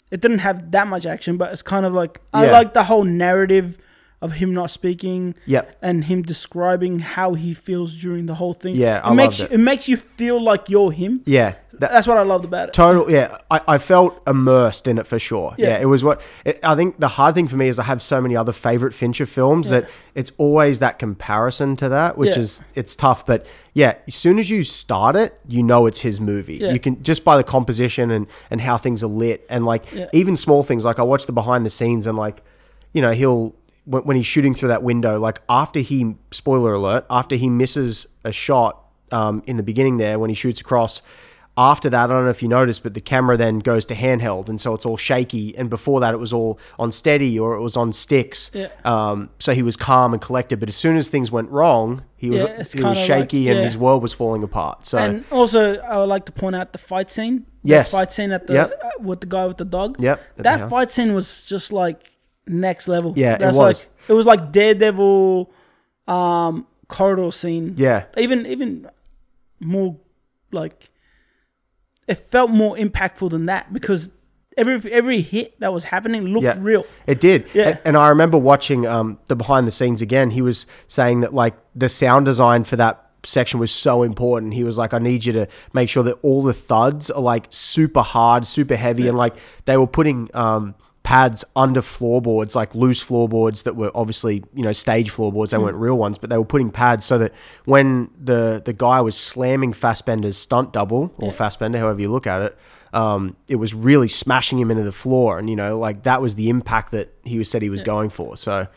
it didn't have that much action, but it's kind of like I yeah. like the whole narrative of him not speaking, yeah, and him describing how he feels during the whole thing. Yeah, it I makes you, it. it makes you feel like you're him. Yeah, that, that's what I loved about it. Total, yeah, I, I felt immersed in it for sure. Yeah, yeah it was what it, I think the hard thing for me is I have so many other favorite Fincher films yeah. that it's always that comparison to that, which yeah. is it's tough, but. Yeah, as soon as you start it, you know it's his movie. Yeah. You can just by the composition and, and how things are lit and like yeah. even small things. Like I watch the behind the scenes and like, you know, he'll when, when he's shooting through that window, like after he, spoiler alert, after he misses a shot um, in the beginning there, when he shoots across, after that, I don't know if you noticed, but the camera then goes to handheld, and so it's all shaky. And before that, it was all on steady or it was on sticks. Yeah. Um, so he was calm and collected. But as soon as things went wrong, he was yeah, he was shaky, like, yeah. and his world was falling apart. So, and also, I would like to point out the fight scene. Yes, the fight scene at the yep. uh, with the guy with the dog. Yep, that fight scene was just like next level. Yeah, That's it was. Like, it was like Daredevil um, corridor scene. Yeah, even even more like. It felt more impactful than that because every every hit that was happening looked yeah, real. It did. Yeah. And, and I remember watching um, the behind the scenes again. He was saying that like the sound design for that section was so important. He was like, I need you to make sure that all the thuds are like super hard, super heavy. Yeah. And like they were putting um, pads under floorboards, like loose floorboards that were obviously, you know, stage floorboards. They mm. weren't real ones, but they were putting pads so that when the, the guy was slamming Fassbender's stunt double or yeah. Fassbender, however you look at it, um, it was really smashing him into the floor. And, you know, like that was the impact that he was said he was yeah. going for. So...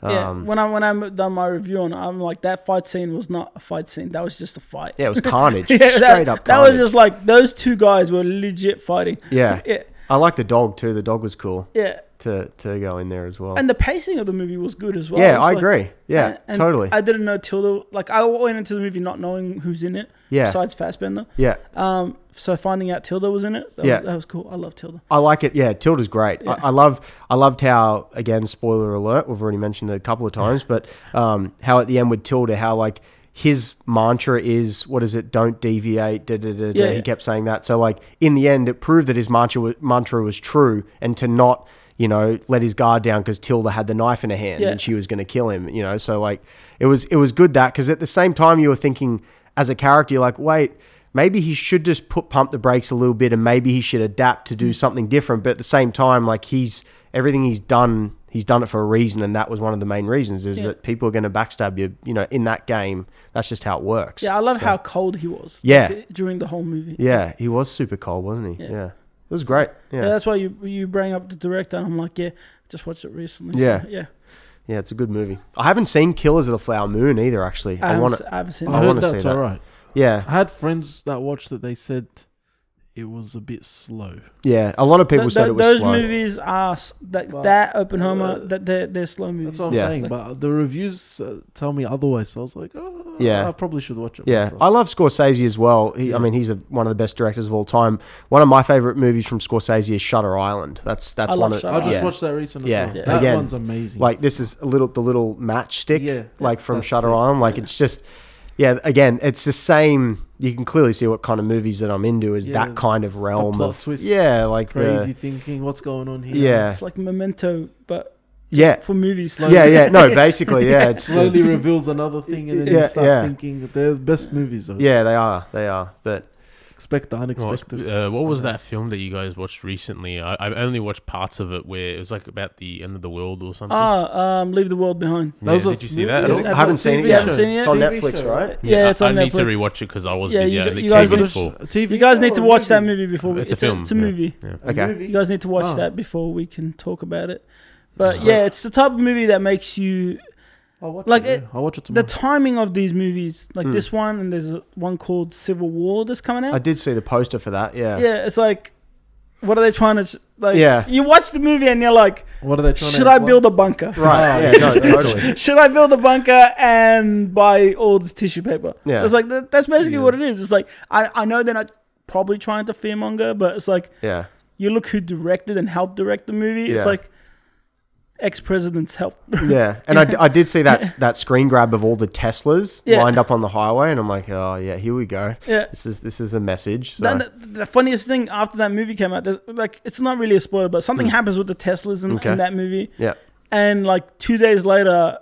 Yeah, um, when I when I done my review on it, I'm like, that fight scene was not a fight scene. That was just a fight. Yeah, it was carnage. yeah, straight that, up. Carnage. That was just like those two guys were legit fighting. Yeah, yeah. I like the dog too. The dog was cool. Yeah, to to go in there as well. And the pacing of the movie was good as well. Yeah, I like, agree. Yeah, and, and totally. I didn't know Tilda. Like I went into the movie not knowing who's in it. Yeah. Besides Fassbender. Yeah. Um. So finding out Tilda was in it. That yeah. Was, that was cool. I love Tilda. I like it. Yeah. Tilda's great. Yeah. I, I love. I loved how, again, spoiler alert. We've already mentioned it a couple of times, but um, how at the end with Tilda, how like his mantra is, what is it? Don't deviate. Da, da, da, da. Yeah, he yeah. kept saying that. So like in the end, it proved that his mantra mantra was true, and to not, you know, let his guard down because Tilda had the knife in her hand yeah. and she was going to kill him. You know, so like it was it was good that, because at the same time you were thinking as a character, you're like, wait, maybe he should just put pump the brakes a little bit, and maybe he should adapt to do something different. But at the same time, like he's everything he's done, he's done it for a reason, and that was one of the main reasons is yeah. that people are going to backstab you. You know, in that game, that's just how it works. Yeah, I love so, how cold he was. Yeah, like, during the whole movie. Yeah, he was super cold, wasn't he? Yeah, yeah. It was great. Yeah. yeah, that's why you you bring up the director, and I'm like, yeah, just watched it recently. Yeah, so, yeah. Yeah, it's a good movie. I haven't seen Killers of the Flower Moon either, actually. I, I want to. I haven't seen. I, I want to see that. All right. Yeah, I had friends that watched it. They said it was a bit slow. Yeah, a lot of people th- said th- it was those slow. Those movies are that but, that Oppenheimer. Uh, that they're, they're slow movies. That's what I'm yeah. saying. But the reviews uh, tell me otherwise. So I was like, oh, yeah, I probably should watch it. Yeah, myself. I love Scorsese as well. He, yeah. I mean, he's a, one of the best directors of all time. One of my favorite movies from Scorsese is Shutter Island. That's that's I one. Of, I just yeah. watched that recently. Yeah, as well. yeah. that Again, one's amazing. Like this is a little the little matchstick. Yeah, like from Shutter it. Island. Like yeah. it's just. Yeah, again, it's the same. You can clearly see what kind of movies that I'm into is yeah, that kind of realm plot of twists, yeah, like crazy the, thinking. What's going on here? Yeah, it's like Memento, but yeah, for movies. Slowly. Yeah, yeah, no, basically, yeah, it slowly it's, reveals another thing, and then yeah, you start yeah. thinking that they're the best movies. Though. Yeah, they are, they are, but. Expect the unexpected. Uh, what was that film that you guys watched recently? I, I only watched parts of it where it was like about the end of the world or something. Oh, um, Leave the World Behind. Yeah, was did you see that? I haven't seen it yet. It's on T V Netflix, show, right? Yeah, yeah, it's on I Netflix. I need to rewatch it because I was yeah, busy. You, you, you, guys T V you guys need to watch that movie before. It's, it's a film. A, it's a movie. Yeah. Yeah. Okay. Movie? You guys need to watch oh. that before we can talk about it. But so. yeah, it's the type of movie that makes you... I'll watch like it, it, I'll watch it tomorrow. The timing of these movies, like mm. this one, and there's one called Civil War that's coming out. I did see the poster for that. Yeah, yeah. It's like, what are they trying to like? Yeah. You watch the movie and you're like, what are they trying? Should to I build a bunker? Right. yeah. No, totally. Should I build a bunker and buy all the tissue paper? Yeah. It's like that, that's basically yeah. what it is. It's like I, I know they're not probably trying to fearmonger, but it's like yeah. you look who directed and helped direct the movie. Yeah. It's like. Ex-president's help. yeah. And I, I did see that that screen grab of all the Teslas yeah. lined up on the highway, and I'm like, oh yeah, here we go. Yeah. This is this is a message. So. The, the funniest thing after that movie came out, like it's not really a spoiler, but something mm. happens with the Teslas in, okay. in that movie. Yeah. And like two days later,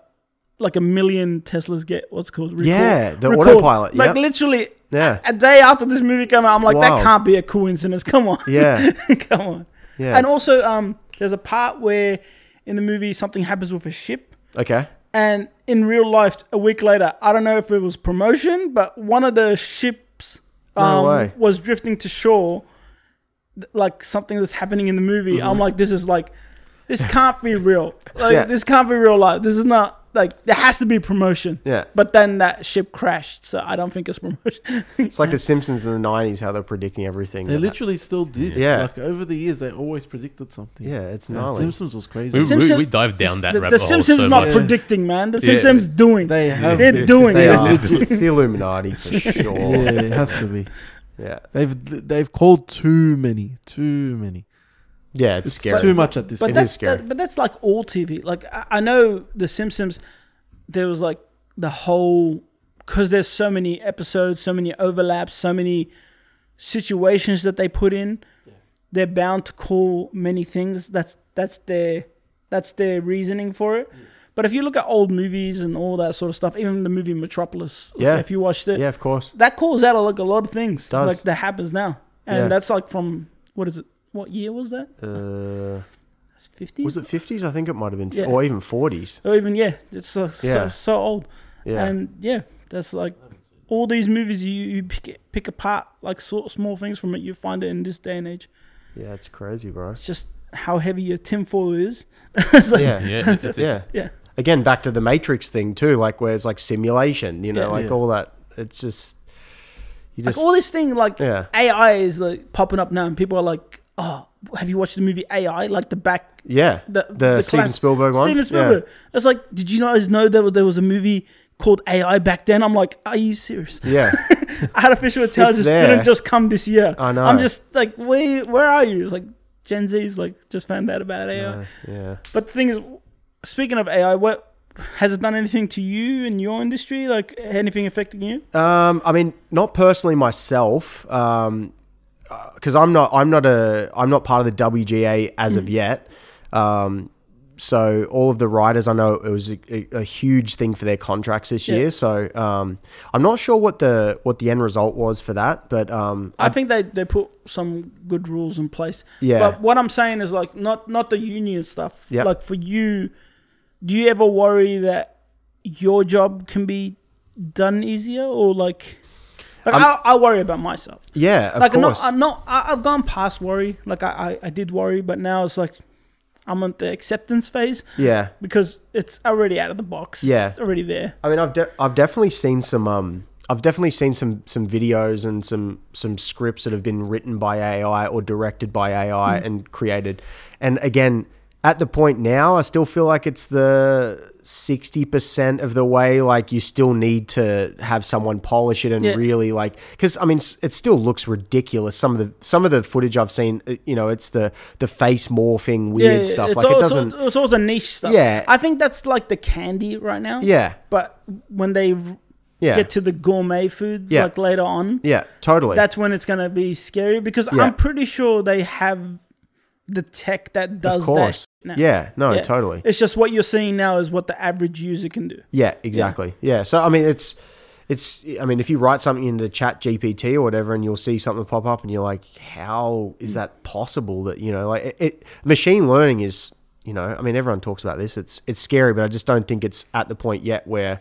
like a million Teslas get what's called recall. Yeah, the recall. autopilot. Yep. Like literally yeah. a, a day after this movie came out, I'm like, wow. that can't be a coincidence. Come on. Yeah. Come on. Yeah. And also, um, there's a part where in the movie, something happens with a ship. Okay. And in real life, a week later, I don't know if it was promotion, but one of the ships um, no was drifting to shore, like something that's happening in the movie. Mm-hmm. I'm like, this is like this can't be real. Like, yeah. This can't be real life. This is not, like, there has to be promotion. Yeah. But then that ship crashed, so I don't think it's promotion. It's like The Simpsons in the nineties, how they're predicting everything. They literally happened. Still did. Yeah. Like, over the years, they always predicted something. Yeah, it's gnarly. The Simpsons was crazy. We, Simpsons, we, we dived down that the, rabbit the hole. The Simpsons so not yeah. predicting, man. The yeah. Simpsons doing. They have. They're been. doing. They are. It's the Illuminati for sure. Yeah, it has to be. Yeah. They've they've called too many, too many. Yeah, it's, it's scary. Too much at this point. It is scary. That, but that's like all T V. Like, I, I know The Simpsons, there was like the whole... Because there's so many episodes, so many overlaps, so many situations that they put in. Yeah. They're bound to call many things. That's that's their that's their reasoning for it. Yeah. But if you look at old movies and all that sort of stuff, even the movie Metropolis, yeah. like if you watched it... Yeah, of course. That calls out like a lot of things. It does. Like, that happens now. And yeah. that's like from... What is it? What year was that? Uh, fifties? Was it fifties? I think it might have been, yeah. or even forties. Or even, yeah. It's so, yeah. so, so old. Yeah. And yeah, that's like all these movies you, you pick, pick apart, like sort of small things from it, you find it in this day and age. Yeah, it's crazy, bro. It's just how heavy your tinfoil is. It's like, yeah. Yeah, it's, it's, yeah. yeah. Again, back to the Matrix thing too, like where it's like simulation, you know, yeah, like yeah. all that. It's just, you just. Like all this thing, like yeah. A I is like popping up now and people are like, oh, have you watched the movie A I? Like the back... Yeah, the, the, the Steven class, Spielberg one. Steven Spielberg. Yeah. It's like, did you guys know there was, there was a movie called A I back then? I'm like, are you serious? Yeah. Artificial intelligence didn't just come this year. I know. I'm just like, where where are you? It's like, Gen Z's like, just found out about A I. Uh, yeah. But the thing is, speaking of A I, what... Has it done anything to you in your industry? Like, anything affecting you? Um, I mean, not personally myself. Um... Because I'm not, I'm not a, I'm not part of the W G A as of yet. Um, so all of the writers, I know it was a, a, a huge thing for their contracts this yeah. year. So um, I'm not sure what the what the end result was for that, but um, I, I think they, they put some good rules in place. Yeah. But what I'm saying is like not not the union stuff. Yep. Like for you, do you ever worry that your job can be done easier or like? Like I, I worry about myself. Yeah, of like course. Like I'm not, I'm not, I've gone past worry. Like I, I, I did worry, but now it's like I'm on the acceptance phase. Yeah. Because it's already out of the box. Yeah. It's already there. I mean, I've de- I've definitely seen some um I've definitely seen some some videos and some some scripts that have been written by A I or directed by A I mm-hmm. and created. And again, at the point now, I still feel like it's the sixty percent of the way, like you still need to have someone polish it and yeah. really like, because I mean, it still looks ridiculous. Some of the some of the footage I've seen, you know, it's the, the face morphing weird yeah, stuff. Like all, it doesn't. It's all, it's all the niche stuff. Yeah. I think that's like the candy right now. Yeah. But when they yeah. get to the gourmet food, yeah. like later on. Yeah, totally. That's when it's going to be scary because yeah. I'm pretty sure they have the tech that does of course. that. No. Yeah, no, yeah. totally. It's just what you're seeing now is what the average user can do. Yeah, exactly. Yeah, yeah. So I mean, it's, it's. I mean, if you write something into Chat G P T or whatever, and you'll see something pop up, and you're like, how is that possible? That you know, like it, it machine learning is. You know, I mean, everyone talks about this. It's it's scary, but I just don't think it's at the point yet where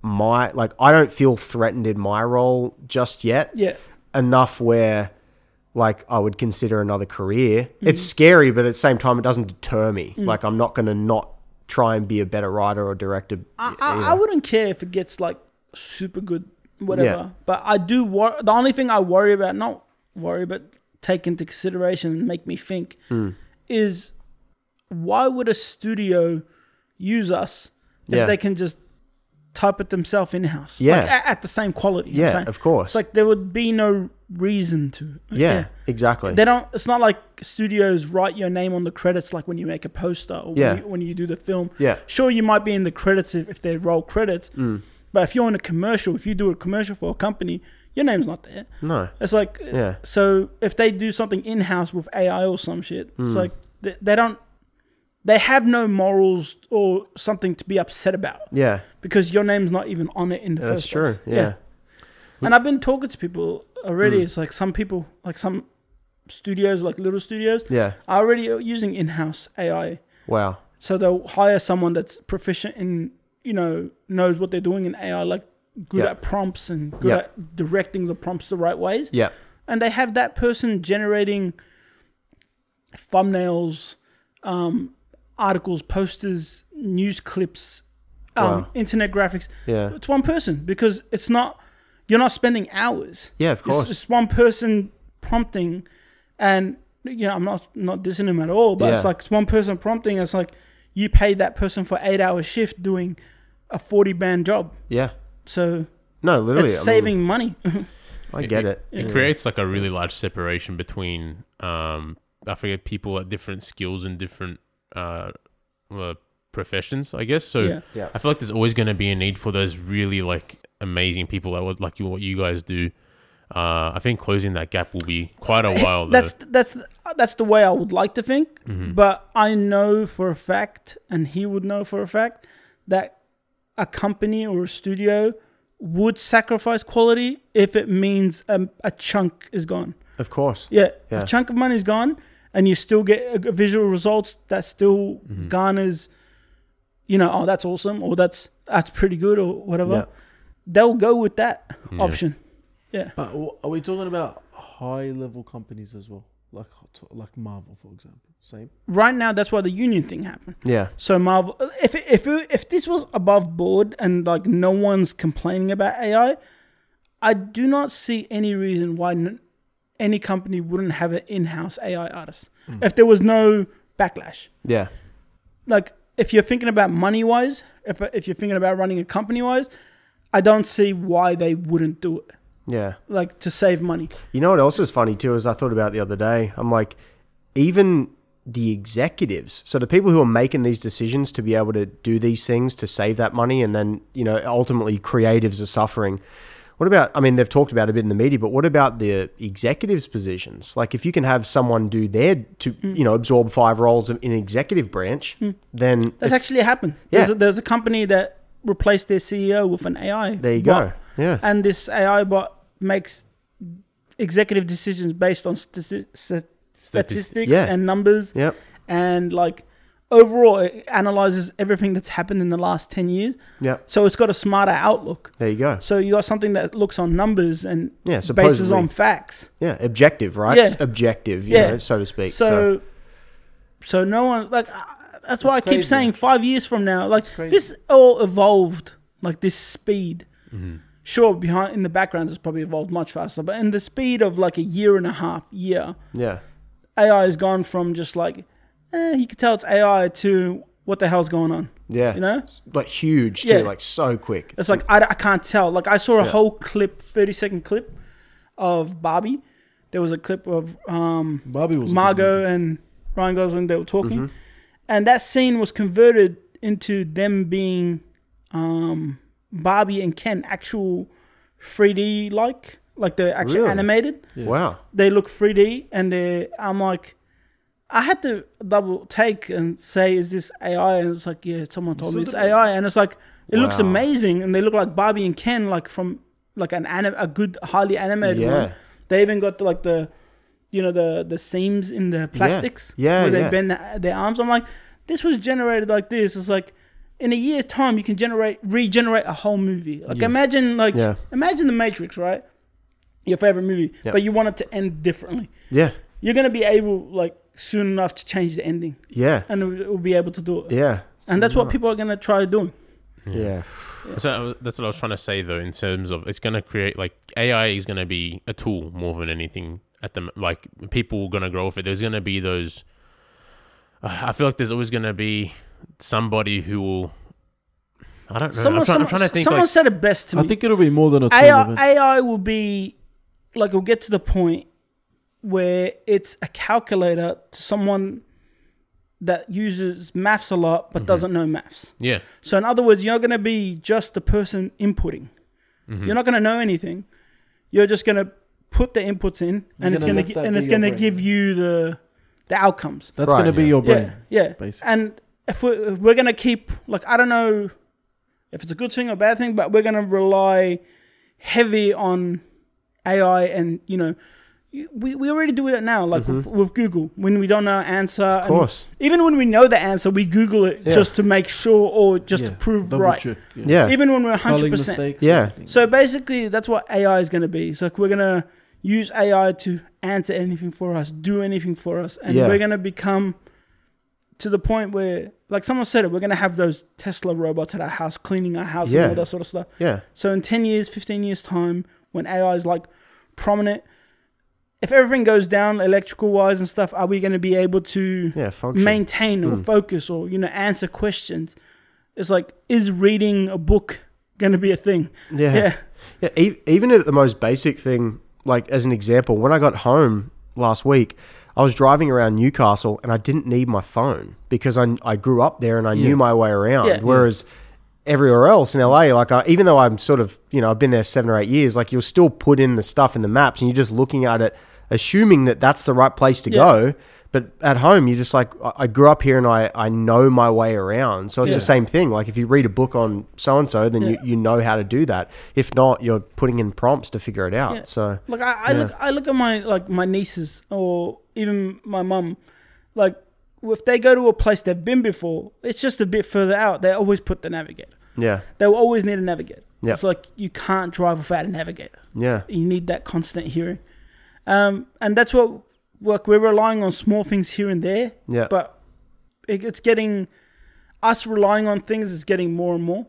my like I don't feel threatened in my role just yet. Yeah, enough where. Like I would consider another career. Mm-hmm. It's scary, but at the same time, it doesn't deter me. Mm. Like I'm not going to not try and be a better writer or director. I, I, I wouldn't care if it gets like super good, whatever. Yeah. But I do worry. The only thing I worry about, not worry, but take into consideration and make me think mm. is why would a studio use us if yeah. they can just type it themselves in-house? Yeah. Like, at, at the same quality. Yeah, you know of course. It's like there would be no... reason to okay. yeah exactly they don't it's not like studios write your name on the credits like when you make a poster or yeah. when, you, when you do the film yeah sure you might be in the credits if, if they roll credits mm. but if you're in a commercial if you do a commercial for a company your name's not there no it's like yeah so if they do something in-house with A I or some shit mm. it's like they, they don't they have no morals or something to be upset about yeah because your name's not even on it in the yeah, first that's true place. yeah, yeah. And I've been talking to people already. Mm. It's like some people, like some studios, like little studios, yeah. are already using in-house A I. Wow. So they'll hire someone that's proficient in, you know, knows what they're doing in A I, like good yep. at prompts and good yep. at directing the prompts the right ways. Yeah. And they have that person generating thumbnails, um, articles, posters, news clips, um, wow. internet graphics. Yeah. It's one person, because it's not, you're not spending hours. Yeah, of course. It's, it's one person prompting, and you know, I'm not not dissing him at all, but yeah. it's like, it's one person prompting. It's like you paid that person for eight hour shift doing a forty band job. Yeah. So no, literally, it's I saving mean, money. I get it. It, it yeah. creates like a really large separation between, um, I forget, people at different skills and different uh, uh, professions, I guess. So yeah. Yeah. I feel like there's always going to be a need for those really like amazing people that would like you, what you guys do. Uh, I think closing that gap will be quite a while. That's though. that's that's the way I would like to think. Mm-hmm. But I know for a fact, and he would know for a fact, that a company or a studio would sacrifice quality if it means a, a chunk is gone. Of course. Yeah, yeah. A chunk of money is gone, and you still get a, a visual results that still mm-hmm. garners, you know, oh, that's awesome, or that's that's pretty good, or whatever. Yeah. They'll go with that yeah. option. Yeah. But are we talking about high level companies as well? Like like Marvel, for example. Same. Right now, that's why the union thing happened. Yeah. So Marvel, if if if this was above board and like no one's complaining about A I, I do not see any reason why any company wouldn't have an in-house A I artist. Mm. If there was no backlash. Yeah. Like if you're thinking about money-wise, if if you're thinking about running a company-wise, I don't see why they wouldn't do it. Yeah. Like to save money. You know what else is funny too, is I thought about the other day, I'm like, even the executives, so the people who are making these decisions to be able to do these things to save that money, and then, you know, ultimately creatives are suffering. What about, I mean, they've talked about it a bit in the media, but what about the executives' positions? Like if you can have someone do their, to mm. you know, absorb five roles in executive branch, mm. then... That's actually happened. Yeah. There's a, there's a company that replaced their C E O with an A I. There you bot, go. Yeah. And this A I bot makes executive decisions based on stati- st- statistics yeah. and numbers yep. and like overall it analyzes everything that's happened in the last ten years. Yeah. So it's got a smarter outlook. There you go. So you got something that looks on numbers and yeah, bases on facts. Yeah. Objective, right? Yeah. Objective, you yeah. know, so to speak. So, so, so no one like, uh, that's why I crazy. keep saying five years from now, like this all evolved, like this speed. Mm-hmm. Sure, behind in the background, it's probably evolved much faster. But in the speed of like a year and a half, year, yeah, A I has gone from just like, eh, you can tell it's A I to what the hell's going on. Yeah, you know, it's like huge too, yeah. like so quick. It's, it's like I, I can't tell. Like I saw a yeah. whole clip, thirty second clip of Barbie. There was a clip of um, Barbie was Margot and Ryan Gosling. They were talking, mm-hmm. and that scene was converted into them being. Um, Barbie and Ken, actual three D like, like they're actually really? animated. Yeah. Wow. They look three D and they're, I'm like, I had to double take and say, is this A I? And it's like, yeah, someone told so me it's the- A I. And it's like, it wow. looks amazing. And they look like Barbie and Ken, like from like an anim- a good, highly animated yeah. one. They even got the, like the, you know, the, the seams in the plastics yeah. Yeah, where yeah. they bend the, their arms. I'm like, this was generated like this. It's like, in a year's time, you can generate, regenerate a whole movie. Like yeah. imagine, like yeah. imagine The Matrix, right? Your favorite movie, yep. but you want it to end differently. Yeah, you're gonna be able, like, soon enough to change the ending. Yeah, and we'll, we'll be able to do it. Yeah, it's and that's nuts. What people are gonna try doing. Yeah, yeah. So that's what I was trying to say though. In terms of, it's gonna create, like, A I is gonna be a tool more than anything. At the like, people are gonna grow off it. There's gonna be those. Uh, I feel like there's always gonna be. Somebody who will, I don't know. Someone, I'm, trying, someone, I'm trying to think. Someone like, said it best to me. I think it'll be more than a A I. A I will be like, it'll get to the point where it's a calculator to someone that uses maths a lot but mm-hmm. doesn't know maths. Yeah. So in other words, you're going to be just the person inputting. Mm-hmm. You're not going to know anything. You're just going to put the inputs in, and you're it's going to and it's going to give you the the outcomes. That's right, going to yeah. be your brain. Yeah. yeah. Basically. And If we're, if we're going to keep, like, I don't know if it's a good thing or bad thing, but we're going to rely heavy on A I and, you know, we, we already do it now, like mm-hmm. with, with Google, when we don't know our answer. Of course. Even when we know the answer, we Google it yeah. just to make sure or just yeah. to prove Double right. Check, yeah. yeah. Even when we're Sculling one hundred percent. Mistakes, yeah. So basically, that's what A I is going to be. It's like we're going to use A I to answer anything for us, do anything for us, and yeah. we're going to become... to the point where, like someone said it, we're going to have those Tesla robots at our house, cleaning our house yeah. and all that sort of stuff. Yeah. So in ten years, fifteen years time, when A I is like prominent, if everything goes down electrical wise and stuff, are we going to be able to yeah, maintain or mm. focus or, you know, answer questions? It's like, is reading a book going to be a thing? Yeah. Yeah. yeah e- even at the most basic thing, like as an example, when I got home last week, I was driving around Newcastle and I didn't need my phone because I I grew up there and I yeah. knew my way around. Yeah. Whereas everywhere else in L A, like I, even though I'm sort of, you know, I've been there seven or eight years, like you'll still put in the stuff in the maps and you're just looking at it, assuming that that's the right place to yeah. go. But at home, you're just like, I grew up here and I, I know my way around. So it's yeah. the same thing. Like if you read a book on so-and-so, then yeah. you, you know how to do that. If not, you're putting in prompts to figure it out. Yeah. So like I, I yeah. look I look at my like my nieces or even my mum, like if they go to a place they've been before, it's just a bit further out. They always put the navigator. Yeah. They will always need a navigator. Yeah. It's like you can't drive without a navigator. Yeah. You need that constant hearing. Um, and that's what... Like we're relying on small things here and there, yeah. but it, it's getting, us relying on things is getting more and more,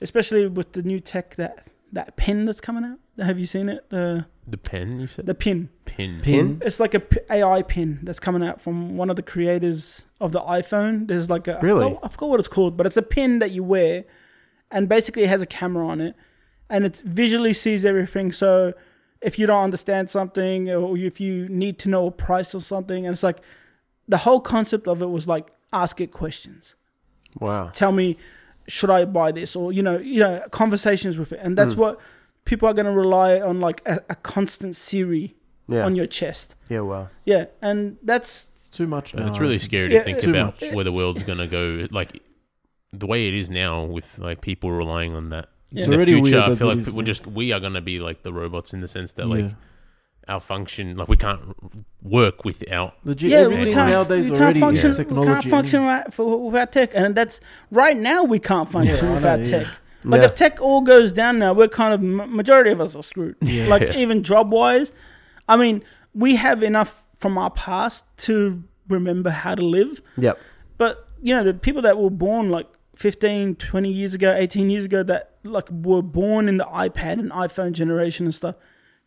especially with the new tech, that, that pen that's coming out. Have you seen it? The the pen, you said? The pin. Pin. Pin? It's like a p- A I pin that's coming out from one of the creators of the iPhone. There's like a... Really? I forgot, I forgot what it's called, but it's a pin that you wear and basically it has a camera on it and it visually sees everything. So... if you don't understand something or if you need to know a price or something. And it's like the whole concept of it was like, ask it questions. Wow. Tell me, should I buy this? Or, you know, you know, conversations with it. And that's mm. what people are going to rely on, like a, a constant Siri yeah. on your chest. Yeah. Wow. Yeah. And that's too much. Now. It's really scary to yeah, think about much. Where the world's going to go. Like the way it is now with like people relying on that. Yeah. It's in the already future, weird, I feel like we're just we are going to be like the robots in the sense that like yeah. our function, like we can't work without legit. Yeah, we can't, nowadays we can't already function, yeah. technology. We can't function right for, without tech, and that's right now we can't function yeah, without know, tech. Yeah. Like yeah. if tech all goes down now, we're kind of majority of us are screwed. Yeah. Like yeah. even job wise, I mean, we have enough from our past to remember how to live. Yep. But you know the people that were born like fifteen, twenty years ago, eighteen years ago that like were born in the iPad and iPhone generation and stuff.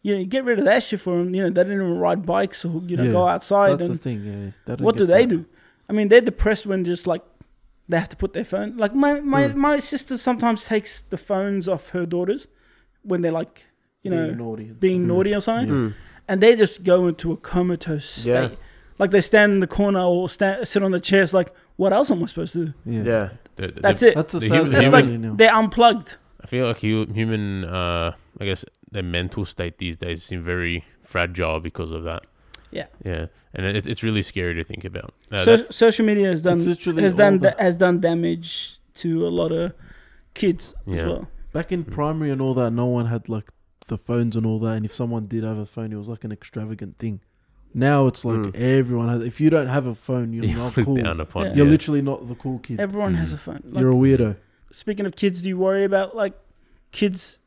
You know, you get rid of that shit for them. You know, they didn't even ride bikes or, you know, yeah, go outside. That's and the thing. Yeah. What do they that. do? I mean, they're depressed when just like they have to put their phone. Like my, my, mm. my sister sometimes takes the phones off her daughters when they're like, you know, being naughty, being naughty or something. Mm. And they just go into a comatose state. Yeah. Like they stand in the corner or stand, sit on the chairs like, what else am I supposed to do? Yeah. yeah. The, the, that's it. That's the human, that's like you know. They're unplugged. I feel like human, uh, I guess their mental state these days seem very fragile because of that. Yeah, yeah, and it's it's really scary to think about. Uh, so, social media has done has done the, has done damage to a lot of kids yeah. as well. Back in mm-hmm. primary and all that, no one had like the phones and all that, and if someone did have a phone, it was like an extravagant thing. Now it's like mm. everyone has. If you don't have a phone, you're not cool. Upon, yeah. You're yeah. literally not the cool kid. Everyone mm. has a phone. Like, you're a weirdo. Speaking of kids, do you worry about like kids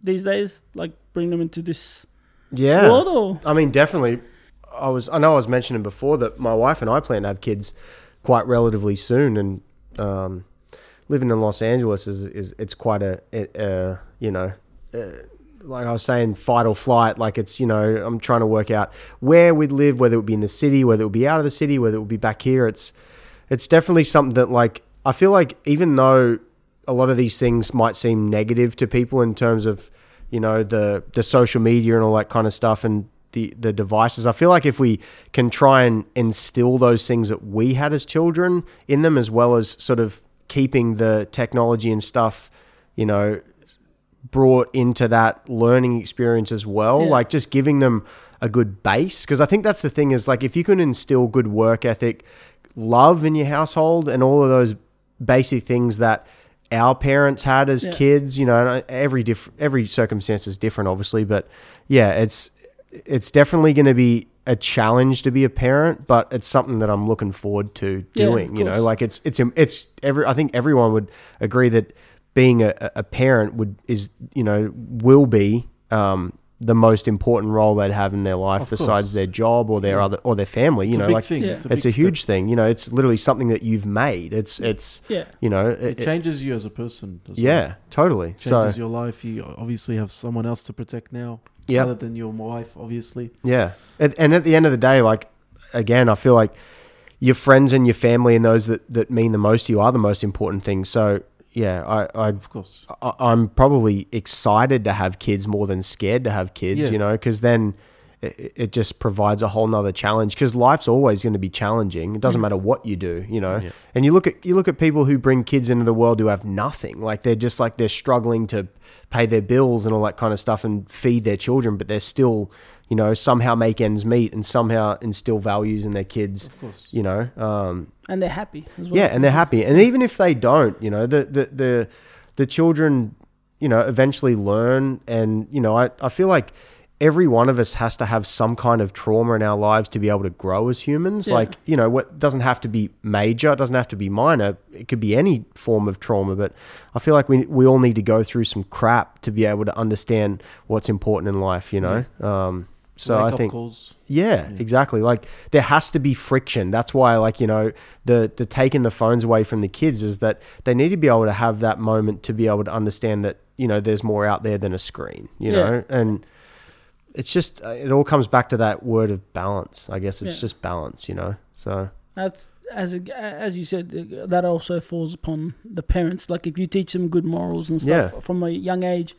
these days? Like bring them into this yeah. world? Or? I mean, definitely. I was. I know I was mentioning before that my wife and I plan to have kids quite relatively soon, and um, living in Los Angeles is is it's quite a, a, a you know. A, like I was saying, fight or flight, like it's, you know, I'm trying to work out where we'd live, whether it would be in the city, whether it would be out of the city, whether it would be back here. It's it's definitely something that like, I feel like even though a lot of these things might seem negative to people in terms of, you know, the, the social media and all that kind of stuff and the, the devices, I feel like if we can try and instill those things that we had as children in them, as well as sort of keeping the technology and stuff, you know, brought into that learning experience as well, yeah. like just giving them a good base. Because I think that's the thing is like if you can instill good work ethic, love in your household and all of those basic things that our parents had as yeah. kids, you know, every diff- every circumstance is different obviously, but yeah, it's it's definitely going to be a challenge to be a parent, but it's something that I'm looking forward to doing, yeah, you know, like it's, it's, it's every, I think everyone would agree that being a, a parent would is you know will be um, the most important role they'd have in their life of besides course. their job or their yeah. other or their family. You it's know, a big like thing. Yeah. it's a, it's big a huge step. thing. You know, it's literally something that you've made. It's it's yeah. you know, it, it, it changes you as a person. As yeah, well. totally. It changes so, your life. You obviously have someone else to protect now, yep. other than your wife, obviously. Yeah, and, and at the end of the day, like again, I feel like your friends and your family and those that, that mean the most to you are the most important things. So. Yeah, I, I of course I, I'm probably excited to have kids more than scared to have kids, yeah. you know, because then it, it just provides a whole nother challenge. Because life's always going to be challenging. It doesn't matter what you do, you know. Yeah. And you look at you look at people who bring kids into the world who have nothing, like they're just like they're struggling to pay their bills and all that kind of stuff and feed their children, but they're still, you know, somehow make ends meet and somehow instill values in their kids. Of course, you know. Um, And they're happy as well. Yeah, and they're happy. And even if they don't, you know, the the the, the children, you know, eventually learn. And, you know, I, I feel like every one of us has to have some kind of trauma in our lives to be able to grow as humans. Yeah. Like, you know, what doesn't have to be major, it doesn't have to be minor. It could be any form of trauma. But I feel like we we all need to go through some crap to be able to understand what's important in life, you know. Yeah. Um So I think, yeah, yeah, exactly. Like there has to be friction. That's why, like, you know, the, the taking the phones away from the kids is that they need to be able to have that moment to be able to understand that, you know, there's more out there than a screen, you yeah. know, and it's just, it all comes back to that word of balance. I guess it's yeah. just balance, you know, so. That's, as a, as you said, that also falls upon the parents. Like if you teach them good morals and stuff yeah. from a young age,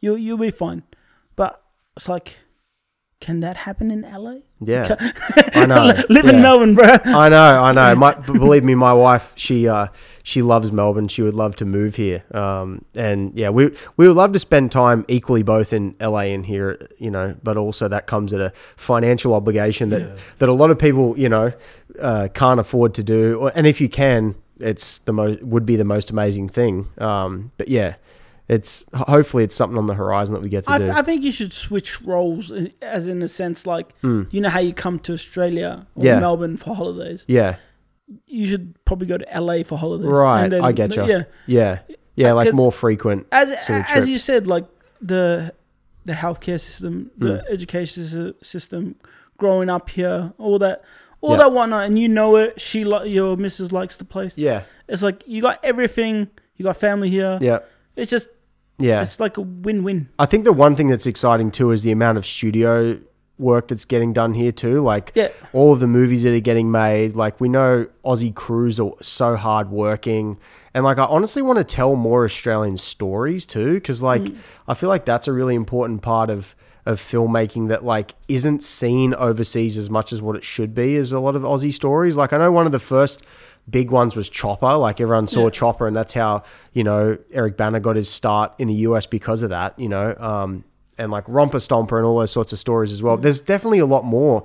you, you'll be fine. But it's like... Can that happen in L A? Yeah, I know. Live yeah. in Melbourne, bro. I know, I know. My, believe me, my wife, she uh, she loves Melbourne. She would love to move here. Um, and yeah, we we would love to spend time equally both in L A and here, you know. But also that comes at a financial obligation that yeah. that a lot of people, you know, uh, can't afford to do. And if you can, it's the most would be the most amazing thing. Um, but yeah. It's hopefully it's something on the horizon that we get to I, do. I think you should switch roles, as in a sense, like mm. you know how you come to Australia or yeah. Melbourne for holidays. Yeah, you should probably go to L A for holidays. Right, and then, I get you. Yeah, yeah, yeah, like more frequent. As sort of as you said, like the the healthcare system, the mm. education system, growing up here, all that. All yeah. that whatnot, and you know it. She, li- your missus likes the place. Yeah, it's like you got everything. You got family here. Yeah, it's just. Yeah, it's like a win-win. I think the one thing that's exciting too is the amount of studio work that's getting done here too. Like yeah. all of the movies that are getting made. Like we know Aussie crews are so hard working, and like I honestly want to tell more Australian stories too, because like mm. I feel like that's a really important part of of filmmaking that like isn't seen overseas as much as what it should be. Is a lot of Aussie stories. Like I know one of the first. Big ones was Chopper, like everyone saw yeah. Chopper, and that's how, you know, Eric Bana got his start in the U S because of that, you know, um, and like Romper Stomper and all those sorts of stories as well. Mm-hmm. There's definitely a lot more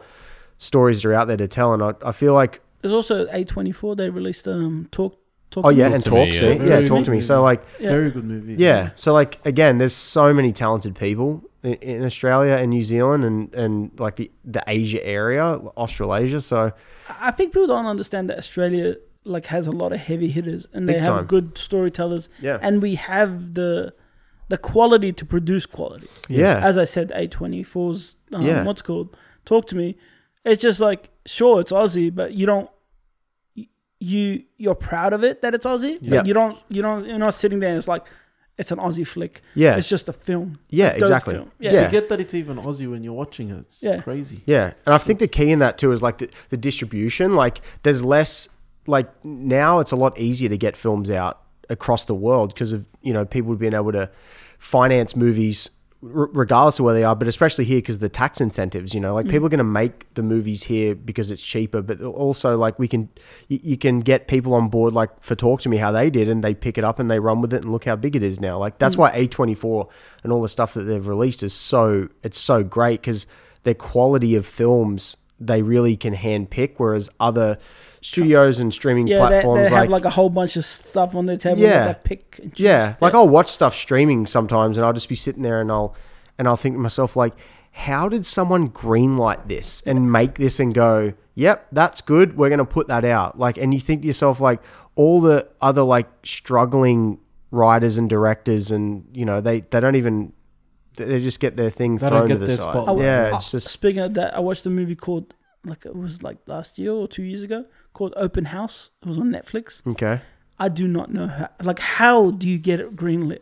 stories that are out there to tell, and I, I feel like... There's also A twenty-four, they released um, Talk... Talk oh, yeah, and Talk, see? Yeah, yeah, yeah Talk to Me. So like... Yeah. Very good movie. Yeah. yeah, so like, again, there's so many talented people in, in Australia and New Zealand and, and like the, the Asia area, Australasia, so... I think people don't understand that Australia... like has a lot of heavy hitters and Big they have time. good storytellers yeah. and we have the the quality to produce quality. Yeah. As I said, A twenty-four's um, yeah. what's called Talk to Me. It's just like, sure, it's Aussie, but you don't, you, you're proud of it that it's Aussie. Yeah. Like you don't, you don't, you're not sitting there and it's like, it's an Aussie flick. Yeah. It's just a film. Yeah, a exactly. Film. Yeah. You forget that it's even Aussie when you're watching it. It's yeah. crazy. Yeah. And I think the key in that too is like the, the distribution, like there's less, like now it's a lot easier to get films out across the world because of, you know, people being able to finance movies r- regardless of where they are, but especially here because the tax incentives, you know, like mm. people are going to make the movies here because it's cheaper, but also like we can, y- you can get people on board, like for Talk to Me, how they did, and they pick it up and they run with it and look how big it is now. Like that's mm. why A twenty-four and all the stuff that they've released is so, it's so great because their quality of films, they really can hand pick. Whereas other, studios and streaming yeah, platforms they, they like have like a whole bunch of stuff on their table yeah that pick and yeah like yeah. I'll watch stuff streaming sometimes and I'll just be sitting there and I'll and I'll think to myself like, how did someone green light this and make this and go, yep, that's good, we're going to put that out? Like, and you think to yourself like all the other like struggling writers and directors and, you know, they they don't even they just get their thing they thrown to the side. Spot. Yeah, it's just speaking of that, I watched a movie called like it was like last year or two years ago called Open House. It was on Netflix. Okay, I do not know how. Like, how do you get it greenlit?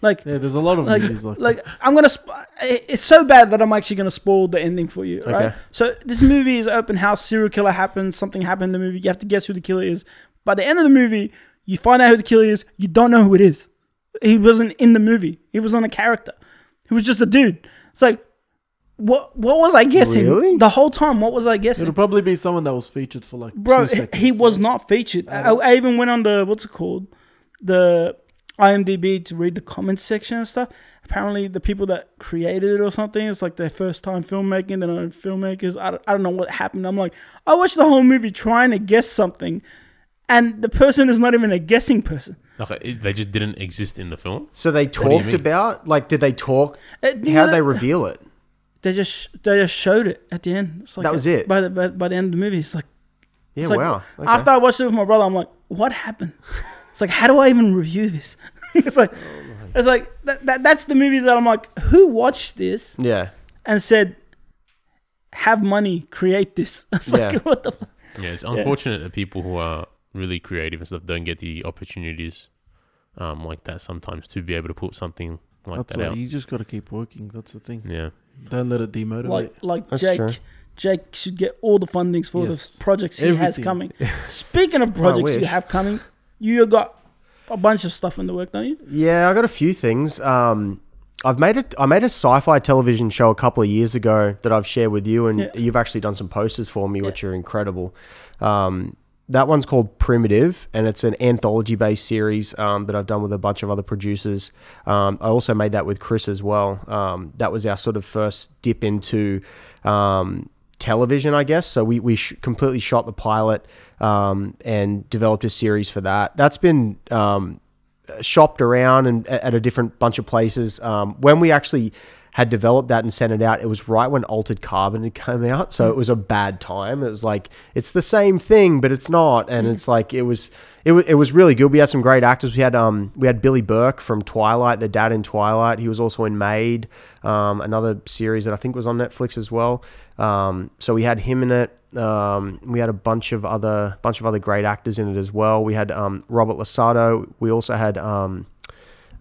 Like, yeah, there's a lot of like, movies like like that. I'm gonna. Sp- it's so bad that I'm actually gonna spoil the ending for you. Okay. Right? So this movie is Open House. Serial killer happens. Something happened in the movie. You have to guess who the killer is. By the end of the movie, you find out who the killer is. You don't know who it is. He wasn't in the movie. He was on a character. He was just a dude. It's like, what What was I guessing? Really? The whole time, what was I guessing? It'll probably be someone that was featured for like Bro, two seconds. Bro, he so. was not featured. I, I even went on the, what's it called? The IMDb to read the comments section and stuff. Apparently, the people that created it or something, it's like their first time filmmaking. They're not filmmakers. I don't, I don't know what happened. I'm like, I watched the whole movie trying to guess something. And the person is not even a guessing person. Okay, they just didn't exist in the film. So they talked about, like, did they talk? Uh, How did they reveal it? They just they just showed it at the end. It's like that was it. By the by, by the end of the movie, it's like, yeah, it's like, wow. Okay. After I watched it with my brother, I'm like, what happened? It's like, how do I even review this? It's like, oh it's like that, that. That's the movies that I'm like, who watched this? Yeah, and said, have money, create this. It's yeah. like, what the fuck? Yeah, it's unfortunate yeah. that people who are really creative and stuff don't get the opportunities um, like that sometimes to be able to put something like that's that right. out. You just got to keep working. That's the thing. Yeah. Don't let it demotivate. Like, like Jake, true. Jake should get all the fundings for yes. the projects he Everything. has coming. Speaking of projects you have coming, you got a bunch of stuff in the work, don't you? Yeah, I got a few things. Um, I've made a, I made a sci-fi television show a couple of years ago that I've shared with you, and yeah. you've actually done some posters for me, yeah. which are incredible. Um, That one's called Primitive, and it's an anthology-based series um, that I've done with a bunch of other producers. Um, I also made that with Chris as well. Um, that was our sort of first dip into um, television, I guess. So we we sh- completely shot the pilot um, and developed a series for that. That's been um, shopped around and at a different bunch of places. Um, when we actually had developed that and sent it out, it was right when Altered Carbon had come out. So it was a bad time. It was like, it's the same thing, but it's not. And it's like, it was, it was, it was really good. We had some great actors. We had, um, we had Billy Burke from Twilight, the dad in Twilight. He was also in Made, um, another series that I think was on Netflix as well. Um, so we had him in it. Um, we had a bunch of other, bunch of other great actors in it as well. We had, um, Robert Losato. We also had, um,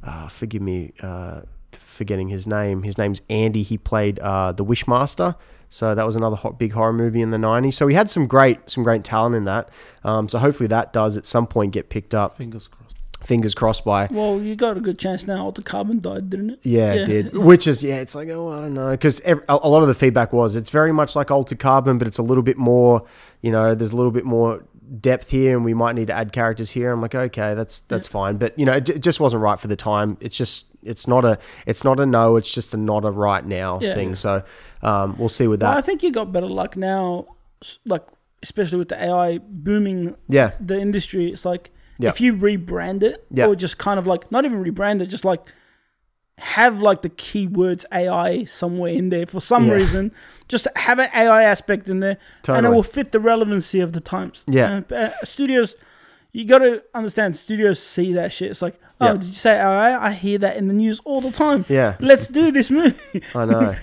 uh, forgive me, uh, forgetting his name. His name's Andy. He played uh, the Wishmaster. So that was another hot, big horror movie in the nineties. So we had some great some great talent in that. Um, so hopefully that does at some point get picked up. Fingers crossed. Fingers crossed by. Well, you got a good chance now. Altered Carbon died, didn't it? Yeah, yeah. It did. Which is, yeah, it's like, oh, I don't know. Because a lot of the feedback was, it's very much like Altered Carbon, but it's a little bit more, you know, there's a little bit more depth here and we might need to add characters here. I'm like, okay, that's that's yeah. fine. But, you know, it, it just wasn't right for the time. It's just, It's not a, it's not a no. It's just a not a right now yeah. thing. So um, we'll see with that. Well, I think you got better luck now, like especially with the A I booming. Yeah. The industry. It's like yep. if you rebrand it yep. or just kind of like not even rebrand it, just like have like the keywords A I somewhere in there for some yeah. reason. Just have an A I aspect in there, totally. And it will fit the relevancy of the times. Yeah. And, uh, studios. You got to understand, studios see that shit. It's like, oh, yep. did you say A I? I hear that in the news all the time. Yeah. Let's do this movie. I know.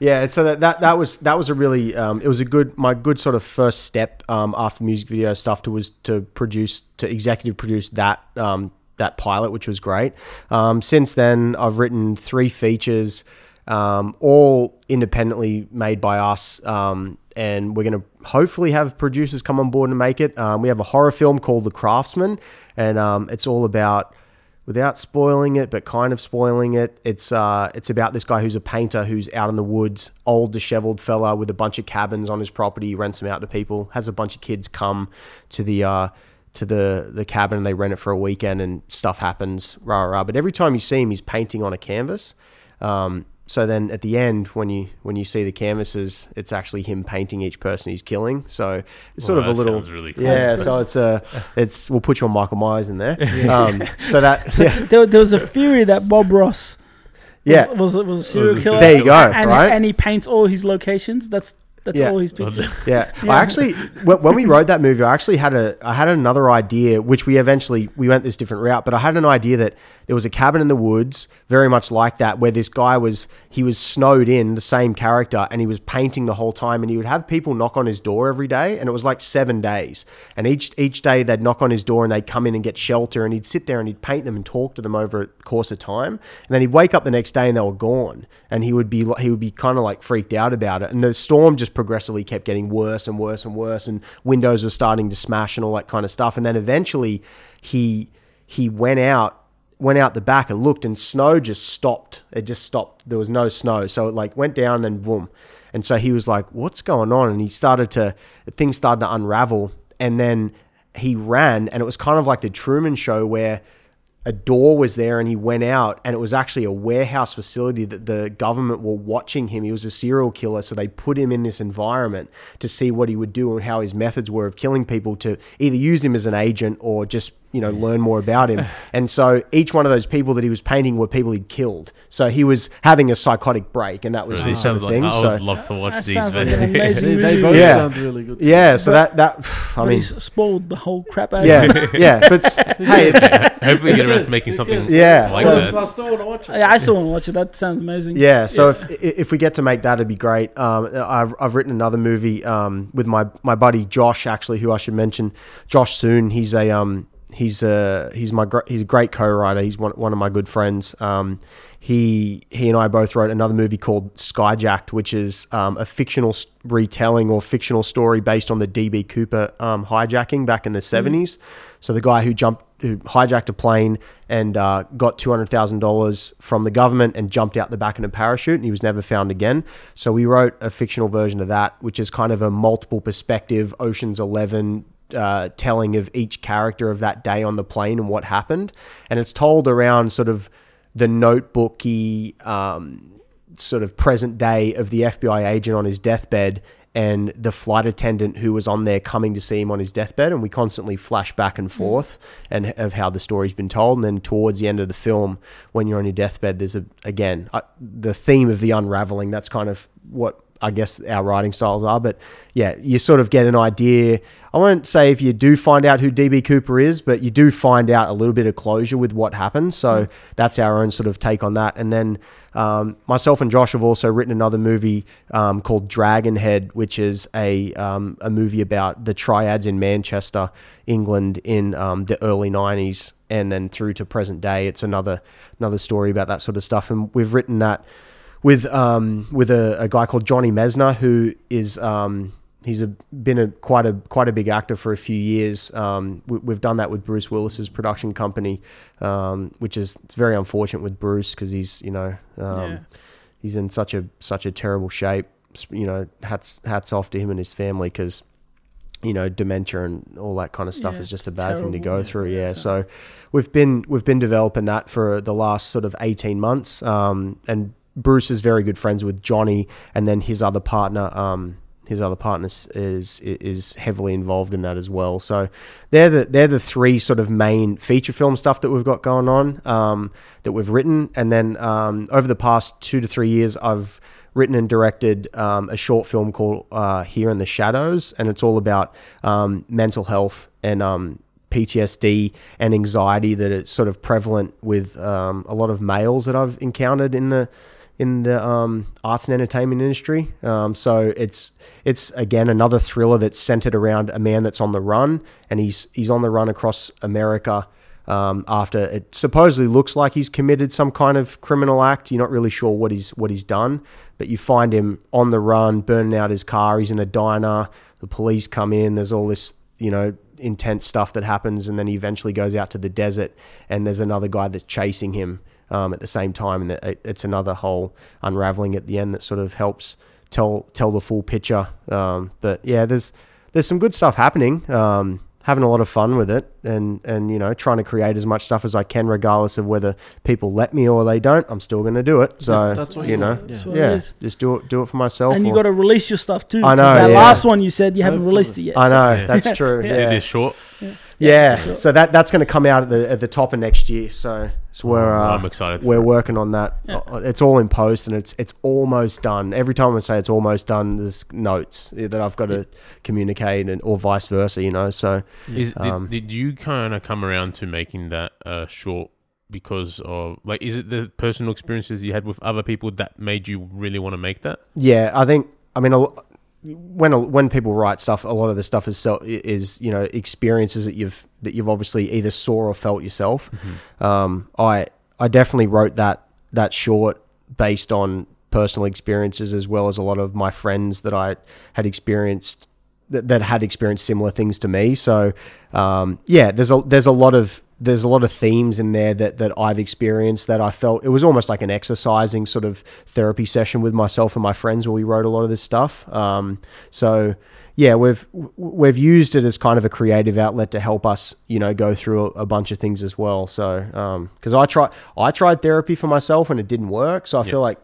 Yeah, so that, that that was that was a really, um, it was a good, my good sort of first step um, after music video stuff to was to produce, to executive produce that um, that pilot, which was great. Um, since then, I've written three features, um, all independently made by us, um, and we're going to hopefully have producers come on board and make it. Um, we have a horror film called The Craftsman, and um, it's all about, without spoiling it, but kind of spoiling it, it's uh, it's about this guy who's a painter who's out in the woods, old disheveled fella with a bunch of cabins on his property, rents them out to people, has a bunch of kids come to the uh, to the, the cabin and they rent it for a weekend and stuff happens, rah, rah. But every time you see him, he's painting on a canvas. Um So then at the end, when you when you see the canvases, it's actually him painting each person he's killing. So it's sort well, of a little, really cool. yeah. So it's a it's we'll put you on Michael Myers in there. Yeah. Um, so that yeah. there, there was a theory that Bob Ross, yeah, was was, was a serial killer. There you go, and, right? And he paints all his locations. That's That's yeah. all he's pictured. Yeah. yeah. I actually, when we wrote that movie, I actually had a, I had another idea, which we eventually, we went this different route, but I had an idea that there was a cabin in the woods, very much like that, where this guy was, he was snowed in, the same character, and he was painting the whole time, and he would have people knock on his door every day, and it was like seven days. And each, each day they'd knock on his door and they'd come in and get shelter, and he'd sit there and he'd paint them and talk to them over the course of time. And then he'd wake up the next day and they were gone. And he would be, he would be kind of like freaked out about it. And the storm just progressively kept getting worse and worse and worse, and windows were starting to smash and all that kind of stuff. And then eventually he he went out went out the back and looked, and snow just stopped. It just stopped. There was no snow. So it like went down and then boom. And so he was like, what's going on? And he started to things started to unravel, and then he ran, and it was kind of like the Truman Show where a door was there and he went out, and it was actually a warehouse facility that the government were watching him. He was a serial killer, so they put him in this environment to see what he would do and how his methods were of killing people, to either use him as an agent or just, you know, learn more about him. And so each one of those people that he was painting were people he'd killed. So he was having a psychotic break, and that was really? the sort of thing. Like, I would so, love to watch that these sounds videos. Like an amazing movie. They both yeah. sound really good. Yeah, them. so but, that, that, I mean. He's spoiled the whole crap out yeah, of it. Yeah, yeah, but hey, it's. Hopefully you get around to making something yeah. like so, that. So I still want to watch it. I still want to watch it. That sounds amazing. Yeah, so yeah. if if we get to make that, it'd be great. Um, I've I've written another movie um, with my, my buddy Josh, actually, who I should mention. Josh Soon, he's a um he's a he's my he's a great co-writer. He's one one of my good friends. Um, he he and I both wrote another movie called Skyjacked, which is um, a fictional retelling or fictional story based on the D B Cooper um, hijacking back in the seventies. Mm. So the guy who jumped. who hijacked a plane and uh, got two hundred thousand dollars from the government and jumped out the back in a parachute, and he was never found again. So we wrote a fictional version of that, which is kind of a multiple perspective Ocean's Eleven uh, telling of each character of that day on the plane and what happened. And it's told around sort of the notebook-y um, sort of present day of the F B I agent on his deathbed and the flight attendant who was on there coming to see him on his deathbed. And we constantly flash back and forth and of how the story's been told. And then towards the end of the film, when you're on your deathbed, there's, a again, uh, the theme of the unraveling. That's kind of what I guess our writing styles are. But yeah, you sort of get an idea. I won't say if you do find out who D B. Cooper is, but you do find out a little bit of closure with what happened. So mm. that's our own sort of take on that. And then um, myself and Josh have also written another movie um, called Dragonhead, which is a um, a movie about the triads in Manchester, England in um, the early nineties and then through to present day. It's another another story about that sort of stuff. And we've written that with um with a, a guy called Johnny Mesner, who is um he's a, been a quite a quite a big actor for a few years. Um, we, we've done that with Bruce Willis's production company, um, which is it's very unfortunate with Bruce because he's you know um, yeah. he's in such a such a terrible shape. You know, hats hats off to him and his family because. You know, dementia and all that kind of stuff yeah, is just a bad terrible, thing to go yeah, through. Yeah. yeah. So we've been we've been developing that for the last sort of eighteen months. Um, and Bruce is very good friends with Johnny, and then his other partner, um, his other partner is is heavily involved in that as well. So they're the they're the three sort of main feature film stuff that we've got going on um, that we've written, and then um, over the past two to three years, I've written and directed um, a short film called uh, Here in the Shadows, and it's all about um, mental health and um, P T S D and anxiety that is sort of prevalent with um, a lot of males that I've encountered in the in the um, arts and entertainment industry. Um, so it's, it's again, another thriller that's centered around a man that's on the run, and he's he's on the run across America Um, after it supposedly looks like he's committed some kind of criminal act. You're not really sure what he's what he's done, but you find him on the run, burning out his car. He's in a diner. The police come in. There's all this, you know, intense stuff that happens, and then he eventually goes out to the desert, and there's another guy that's chasing him um, at the same time, and it's another whole unraveling at the end that sort of helps tell tell the full picture. Um, but yeah, there's there's some good stuff happening. Um, having a lot of fun with it and, and, you know, trying to create as much stuff as I can, regardless of whether people let me or they don't, I'm still going to do it. So, yeah, that's what you know, yeah, yeah. yeah. just do it, do it for myself. And you got to release your stuff too. I know. That yeah. last one you said you Hopefully. haven't released it yet. I know. That's yeah. true. Yeah. It is short. Yeah. Yeah, sure. So that that's going to come out at the at the top of next year. So, so we're uh, I'm excited. We're working on that. Yeah. It's all in post, and it's it's almost done. Every time I say it's almost done, there's notes that I've got to yeah. communicate, and or vice versa, you know. So, is, um, did, did you kind of come around to making that uh, short? Because of, like, is it the personal experiences you had with other people that made you really want to make that? Yeah, I think. I mean, a, when when people write stuff, a lot of the stuff is is you know experiences that you've that you've obviously either saw or felt yourself. Mm-hmm. Um, I I definitely wrote that that short based on personal experiences, as well as a lot of my friends that I had experienced that, that had experienced similar things to me. So um, yeah, there's a there's a lot of there's a lot of themes in there that, that I've experienced that I felt it was almost like an exercising sort of therapy session with myself and my friends where we wrote a lot of this stuff. Um, so yeah, we've, we've used it as kind of a creative outlet to help us, you know, go through a, a bunch of things as well. So, um, cause I try, I tried therapy for myself and it didn't work. So I yeah. feel like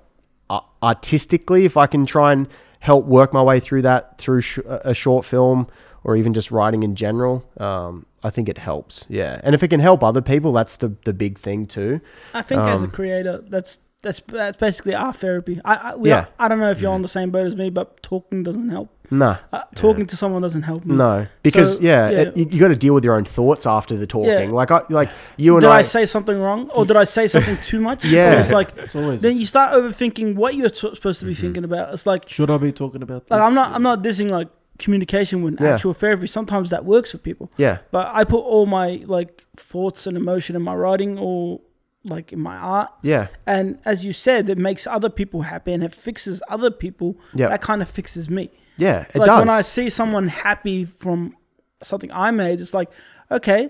uh, artistically, if I can try and help work my way through that through sh- a short film or even just writing in general, um, I think it helps, yeah. And if it can help other people, that's the, the big thing too. I think um, as a creator, that's that's that's basically our therapy. I I, we yeah. are, I don't know if you're yeah. on the same boat as me, but talking doesn't help. No. Uh, talking yeah. to someone doesn't help me. No, because so, yeah, yeah. It, you, you got to deal with your own thoughts after the talking. Yeah. Like I like you and did I. Did I say something wrong, or did I say something too much? Yeah, it's like it's always then you start overthinking what you're t- supposed to be mm-hmm. thinking about. It's like should I be talking about this? Like I'm not. I'm not dissing like. communication with an yeah. actual therapy. Sometimes that works for people. Yeah. But I put all my like thoughts and emotion in my writing or like in my art. Yeah. And as you said, it makes other people happy and it fixes other people. Yeah. That kind of fixes me. Yeah, it like, does. When I see someone happy from something I made, it's like, okay,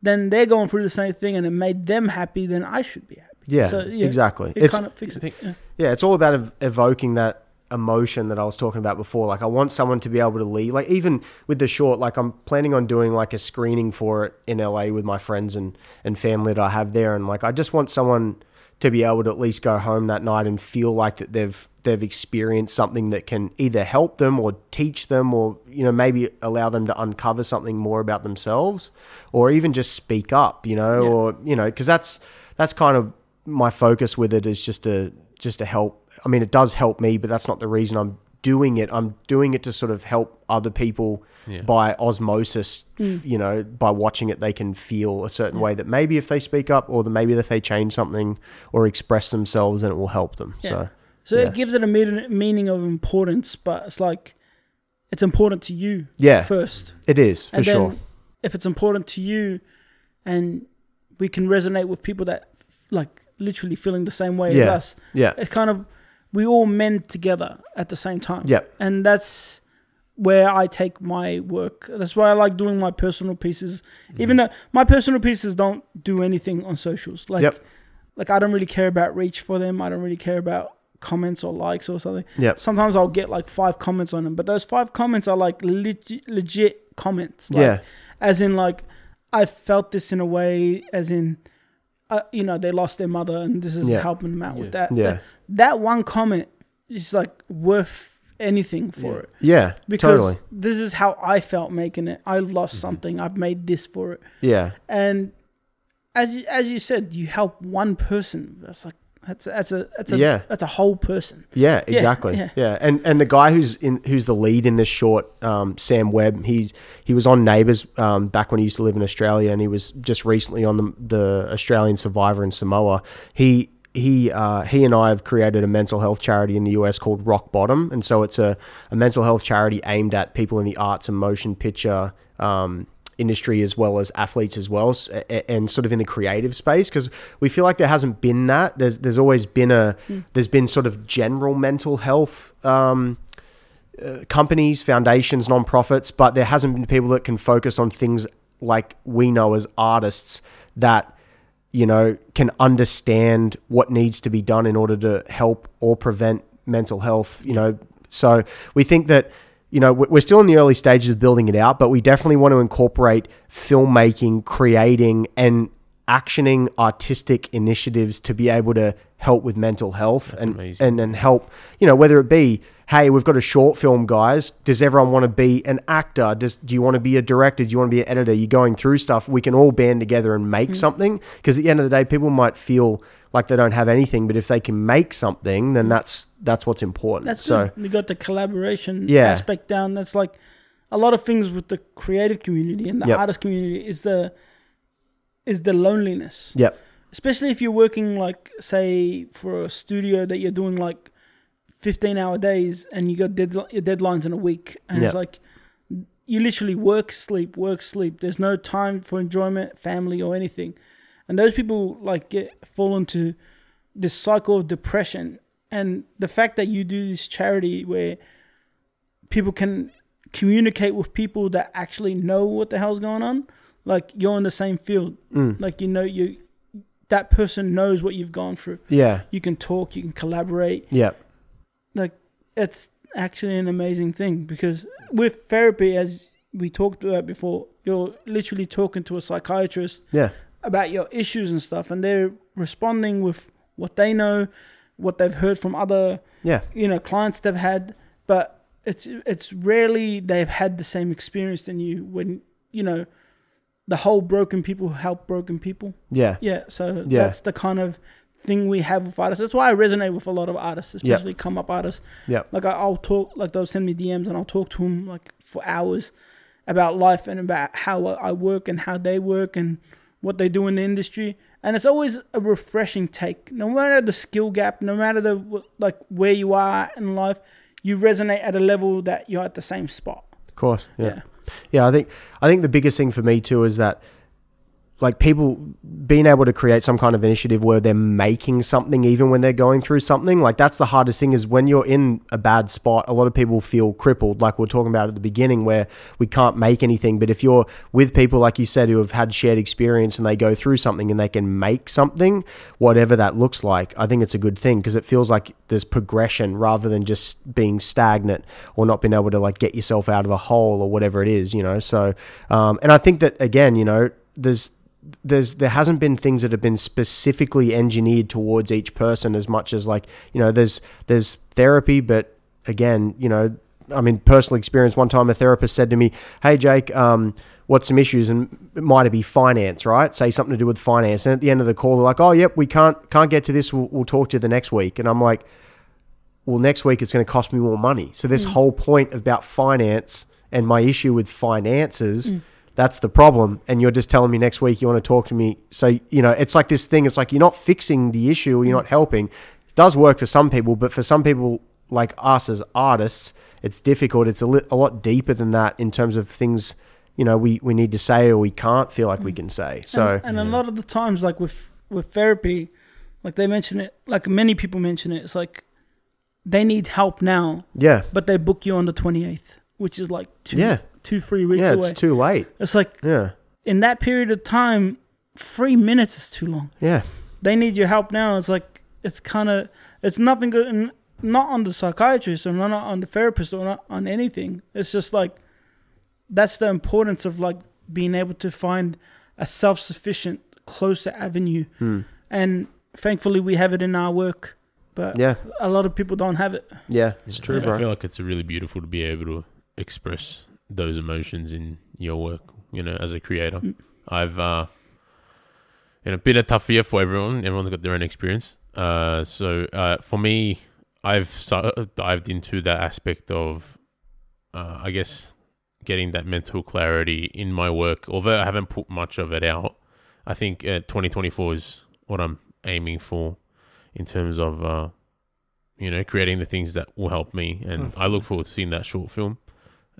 then they're going through the same thing and it made them happy, then I should be happy. Yeah, so, yeah exactly. It it's, kind of fixes it. Yeah. yeah, it's all about ev- evoking that emotion that I was talking about before. Like I want someone to be able to leave, like even with the short, like I'm planning on doing like a screening for it in L A with my friends and, and family that I have there. And like, I just want someone to be able to at least go home that night and feel like that they've, they've experienced something that can either help them or teach them or, you know, maybe allow them to uncover something more about themselves or even just speak up, you know, yeah. or, you know, cause that's, that's kind of my focus with it is just to, just to help. I mean, it does help me, but that's not the reason I'm doing it. I'm doing it to sort of help other people yeah. by osmosis, mm. you know, by watching it, they can feel a certain yeah. way that maybe if they speak up or the, maybe if they change something or express themselves and it will help them. Yeah. So, so yeah. it gives it a meaning of importance, but it's like, it's important to you yeah. first. It is for and sure. Then if it's important to you and we can resonate with people that like, literally feeling the same way yeah. as us. Yeah. It's kind of, we all mend together at the same time. Yeah. And that's where I take my work. That's why I like doing my personal pieces, mm. even though my personal pieces don't do anything on socials. Like, yep. like I don't really care about reach for them. I don't really care about comments or likes or something. Yeah. Sometimes I'll get like five comments on them, but those five comments are like legit, legit comments. Like, yeah. As in like, I felt this in a way, as in, Uh, you know, they lost their mother and this is yeah. helping them out yeah. with that. Yeah. That, that one comment is like worth anything for yeah. it. Yeah, because totally. This is how I felt making it. I lost mm-hmm. something. I've made this for it. Yeah. And as you, as you said, you help one person. That's like, that's a, that's a, that's a, yeah. that's a whole person. Yeah, exactly. Yeah. yeah. yeah. And and the guy who's in, who's the lead in this short, um, Sam Webb, he, he was on Neighbours um, back when he used to live in Australia, and he was just recently on the, the Australian Survivor in Samoa. He, he, uh, he and I have created a mental health charity in the U S called Rock Bottom. And so it's a, a mental health charity aimed at people in the arts and motion picture, um, industry as well as athletes as well and sort of in the creative space, because we feel like there hasn't been that. There's there's always been a mm. there's been sort of general mental health um, uh, companies, foundations, nonprofits, but there hasn't been people that can focus on things like we know as artists that, you know, can understand what needs to be done in order to help or prevent mental health, you know. So we think that, you know, we're still in the early stages of building it out, but we definitely want to incorporate filmmaking, creating, and actioning artistic initiatives to be able to help with mental health That's and, amazing. and and help, you know, whether it be, hey, we've got a short film, guys. Does everyone want to be an actor? Does, do you want to be a director? Do you want to be an editor? You're going through stuff. We can all band together and make mm-hmm. something, because at the end of the day, people might feel like they don't have anything, but if they can make something, then that's that's what's important. That's so good. You got the collaboration yeah. aspect down. That's like a lot of things with the creative community and the yep. artist community is the is the loneliness. Yep. Especially if you're working, like, say, for a studio that you're doing, like, fifteen-hour days and you got deadli- your deadlines in a week. And yep. it's like you literally work, sleep, work, sleep. There's no time for enjoyment, family, or anything. And those people, like, get, fall into this cycle of depression. And the fact that you do this charity where people can communicate with people that actually know what the hell's going on, like, you're in the same field. Mm. Like, you know, you... that person knows what you've gone through. Yeah. You can talk, you can collaborate. Yeah. Like, it's actually an amazing thing, because with therapy, as we talked about before, you're literally talking to a psychiatrist yeah. about your issues and stuff, and they're responding with what they know, what they've heard from other yeah. you know, clients they've had, but it's it's rarely they've had the same experience than you when, you know, the whole broken people help broken people. Yeah. Yeah. So yeah. that's the kind of thing we have with artists. That's why I resonate with a lot of artists, especially yep. come up artists. Yeah. Like I, I'll talk, like they'll send me D Ms and I'll talk to them like for hours about life and about how I work and how they work and what they do in the industry. And it's always a refreshing take. No matter the skill gap, no matter the like where you are in life, you resonate at a level that you're at the same spot. Of course. Yeah. yeah. Yeah, I think I think the biggest thing for me too is that, like, people being able to create some kind of initiative where they're making something even when they're going through something. Like, that's the hardest thing is when you're in a bad spot, a lot of people feel crippled, like we were talking about at the beginning, where we can't make anything. But if you're with people, like you said, who have had shared experience and they go through something and they can make something, whatever that looks like, I think it's a good thing, because it feels like there's progression rather than just being stagnant or not being able to, like, get yourself out of a hole or whatever it is, you know? So, um, and I think that, again, you know, there's, There's there hasn't been things that have been specifically engineered towards each person as much as, like, you know, there's there's therapy, but again, you know, I mean, personal experience, one time a therapist said to me, hey, Jake, um, what's some issues? And it might be finance, right? Say something to do with finance. And at the end of the call, they're like, oh, yep, we can't can't get to this. We'll, we'll talk to you the next week. And I'm like, well, next week it's going to cost me more money. So this mm. whole point about finance and my issue with finances mm. that's the problem. And you're just telling me next week you want to talk to me. So, you know, it's like this thing. It's like you're not fixing the issue. You're not helping. It does work for some people, but for some people like us as artists, it's difficult. It's a, li- a lot deeper than that in terms of things, you know, we, we need to say or we can't feel like we can say. So, And, and yeah. a lot of the times, like with, with therapy, like they mention it, like many people mention it, it's like they need help now. Yeah. But they book you on the twenty-eighth, which is like two yeah. two, three weeks yeah, away. Yeah, it's too late. It's like, yeah. in that period of time, three minutes is too long. Yeah. They need your help now. It's like, it's kind of, it's nothing good, and not on the psychiatrist or not on the therapist or not on anything. It's just like, that's the importance of like being able to find a self-sufficient, closer avenue. Mm. And thankfully we have it in our work, but yeah. a lot of people don't have it. Yeah, it's true, yeah. bro. I feel like it's really beautiful to be able to express those emotions in your work, you know, as a creator. Mm. I've, uh, you know, been a tough year for everyone. Everyone's got their own experience. Uh, so uh, for me, I've so- dived into that aspect of, uh, I guess, getting that mental clarity in my work. Although I haven't put much of it out, I think uh, twenty twenty-four is what I'm aiming for in terms of, uh, you know, creating the things that will help me. And oh, I look forward to seeing that short film.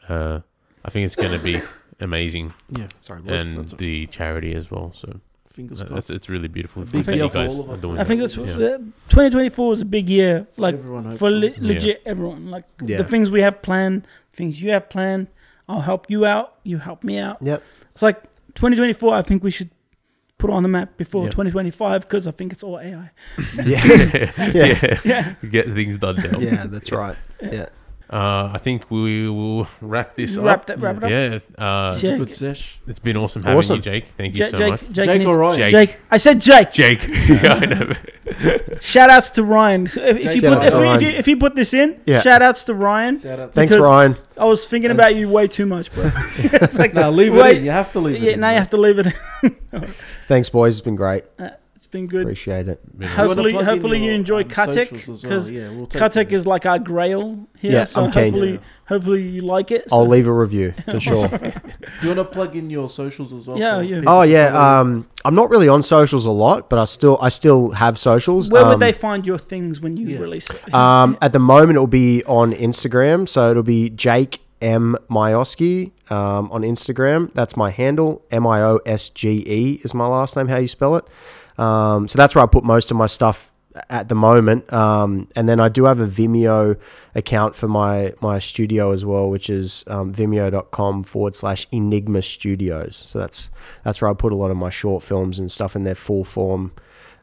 Uh, I think it's going to be amazing. Yeah, sorry. And the charity as well. So fingers crossed. That's, it's really beautiful. I think, you guys all I think that's yeah. twenty twenty-four is a big year, like everyone, for le- legit yeah. everyone. Like yeah. the things we have planned, things you have planned. I'll help you out. You help me out. Yep. It's like twenty twenty-four. I think we should put on the map before yep. twenty twenty-five, because I think it's all A I. yeah. yeah, yeah, yeah. Get things done now. Yeah, that's right. Yeah. yeah. Uh, I think we will wrap this wrap up. That, wrap yeah. it up. Yeah. Uh, it's a good sesh. It's been awesome having awesome. you, Jake. Thank you J- so Jake, much. Jake, Jake, Jake or Ryan? Jake. Jake. I said Jake. Jake. yeah, I know. Shout outs to Ryan. So if, if, you put, if, Ryan. We, if you if you put this in, yeah. shout outs to Ryan. Shout out to Thanks, Ryan. I was thinking Thanks. about you way too much, bro. It's like no, leave wait, it in. You have to leave yeah, it in. Now you have to leave it in. Thanks, boys. It's been great. Uh, It's been good. Appreciate it. Hopefully, you hopefully you enjoy um, Katek, because well. yeah, we'll Katek is like our grail here. Yeah, so I'm hopefully, yeah. hopefully you like it. So. I'll leave a review for sure. Do you want to plug in your socials as well? Yeah, yeah. Oh yeah. Um, I'm not really on socials a lot, but I still I still have socials. Where um, would they find your things when you yeah. release it? Um, at the moment, it'll be on Instagram. So it'll be Jake M Miosge um, on Instagram. That's my handle. M I O S G E is my last name. How you spell it? Um, so that's where I put most of my stuff at the moment. Um, and then I do have a Vimeo account for my, my studio as well, which is um, vimeo.com forward slash Enigma Studios. So that's that's where I put a lot of my short films and stuff in their full form.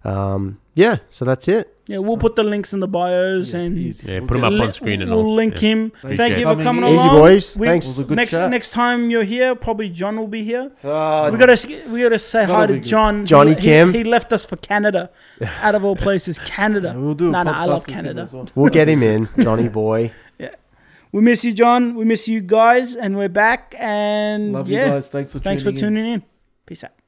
Um, yeah, so that's it. Yeah, we'll put the links in the bios yeah, and easy. yeah, put him up on screen and we'll all. link yeah. him. Appreciate Thank you for coming, coming along, easy boys. We, Thanks. Next chat. next time you're here, probably John will be here. Uh, we gotta we gotta say hi to John. Johnny he, Kim. He, he left us for Canada. Out of all places, Canada. We'll do. No, no, I love Canada. Well. We'll get him in, Johnny boy. Yeah, we miss you, John. We miss you guys, and we're back. And love yeah. you guys. Thanks for Thanks tuning for tuning in. in. Peace out.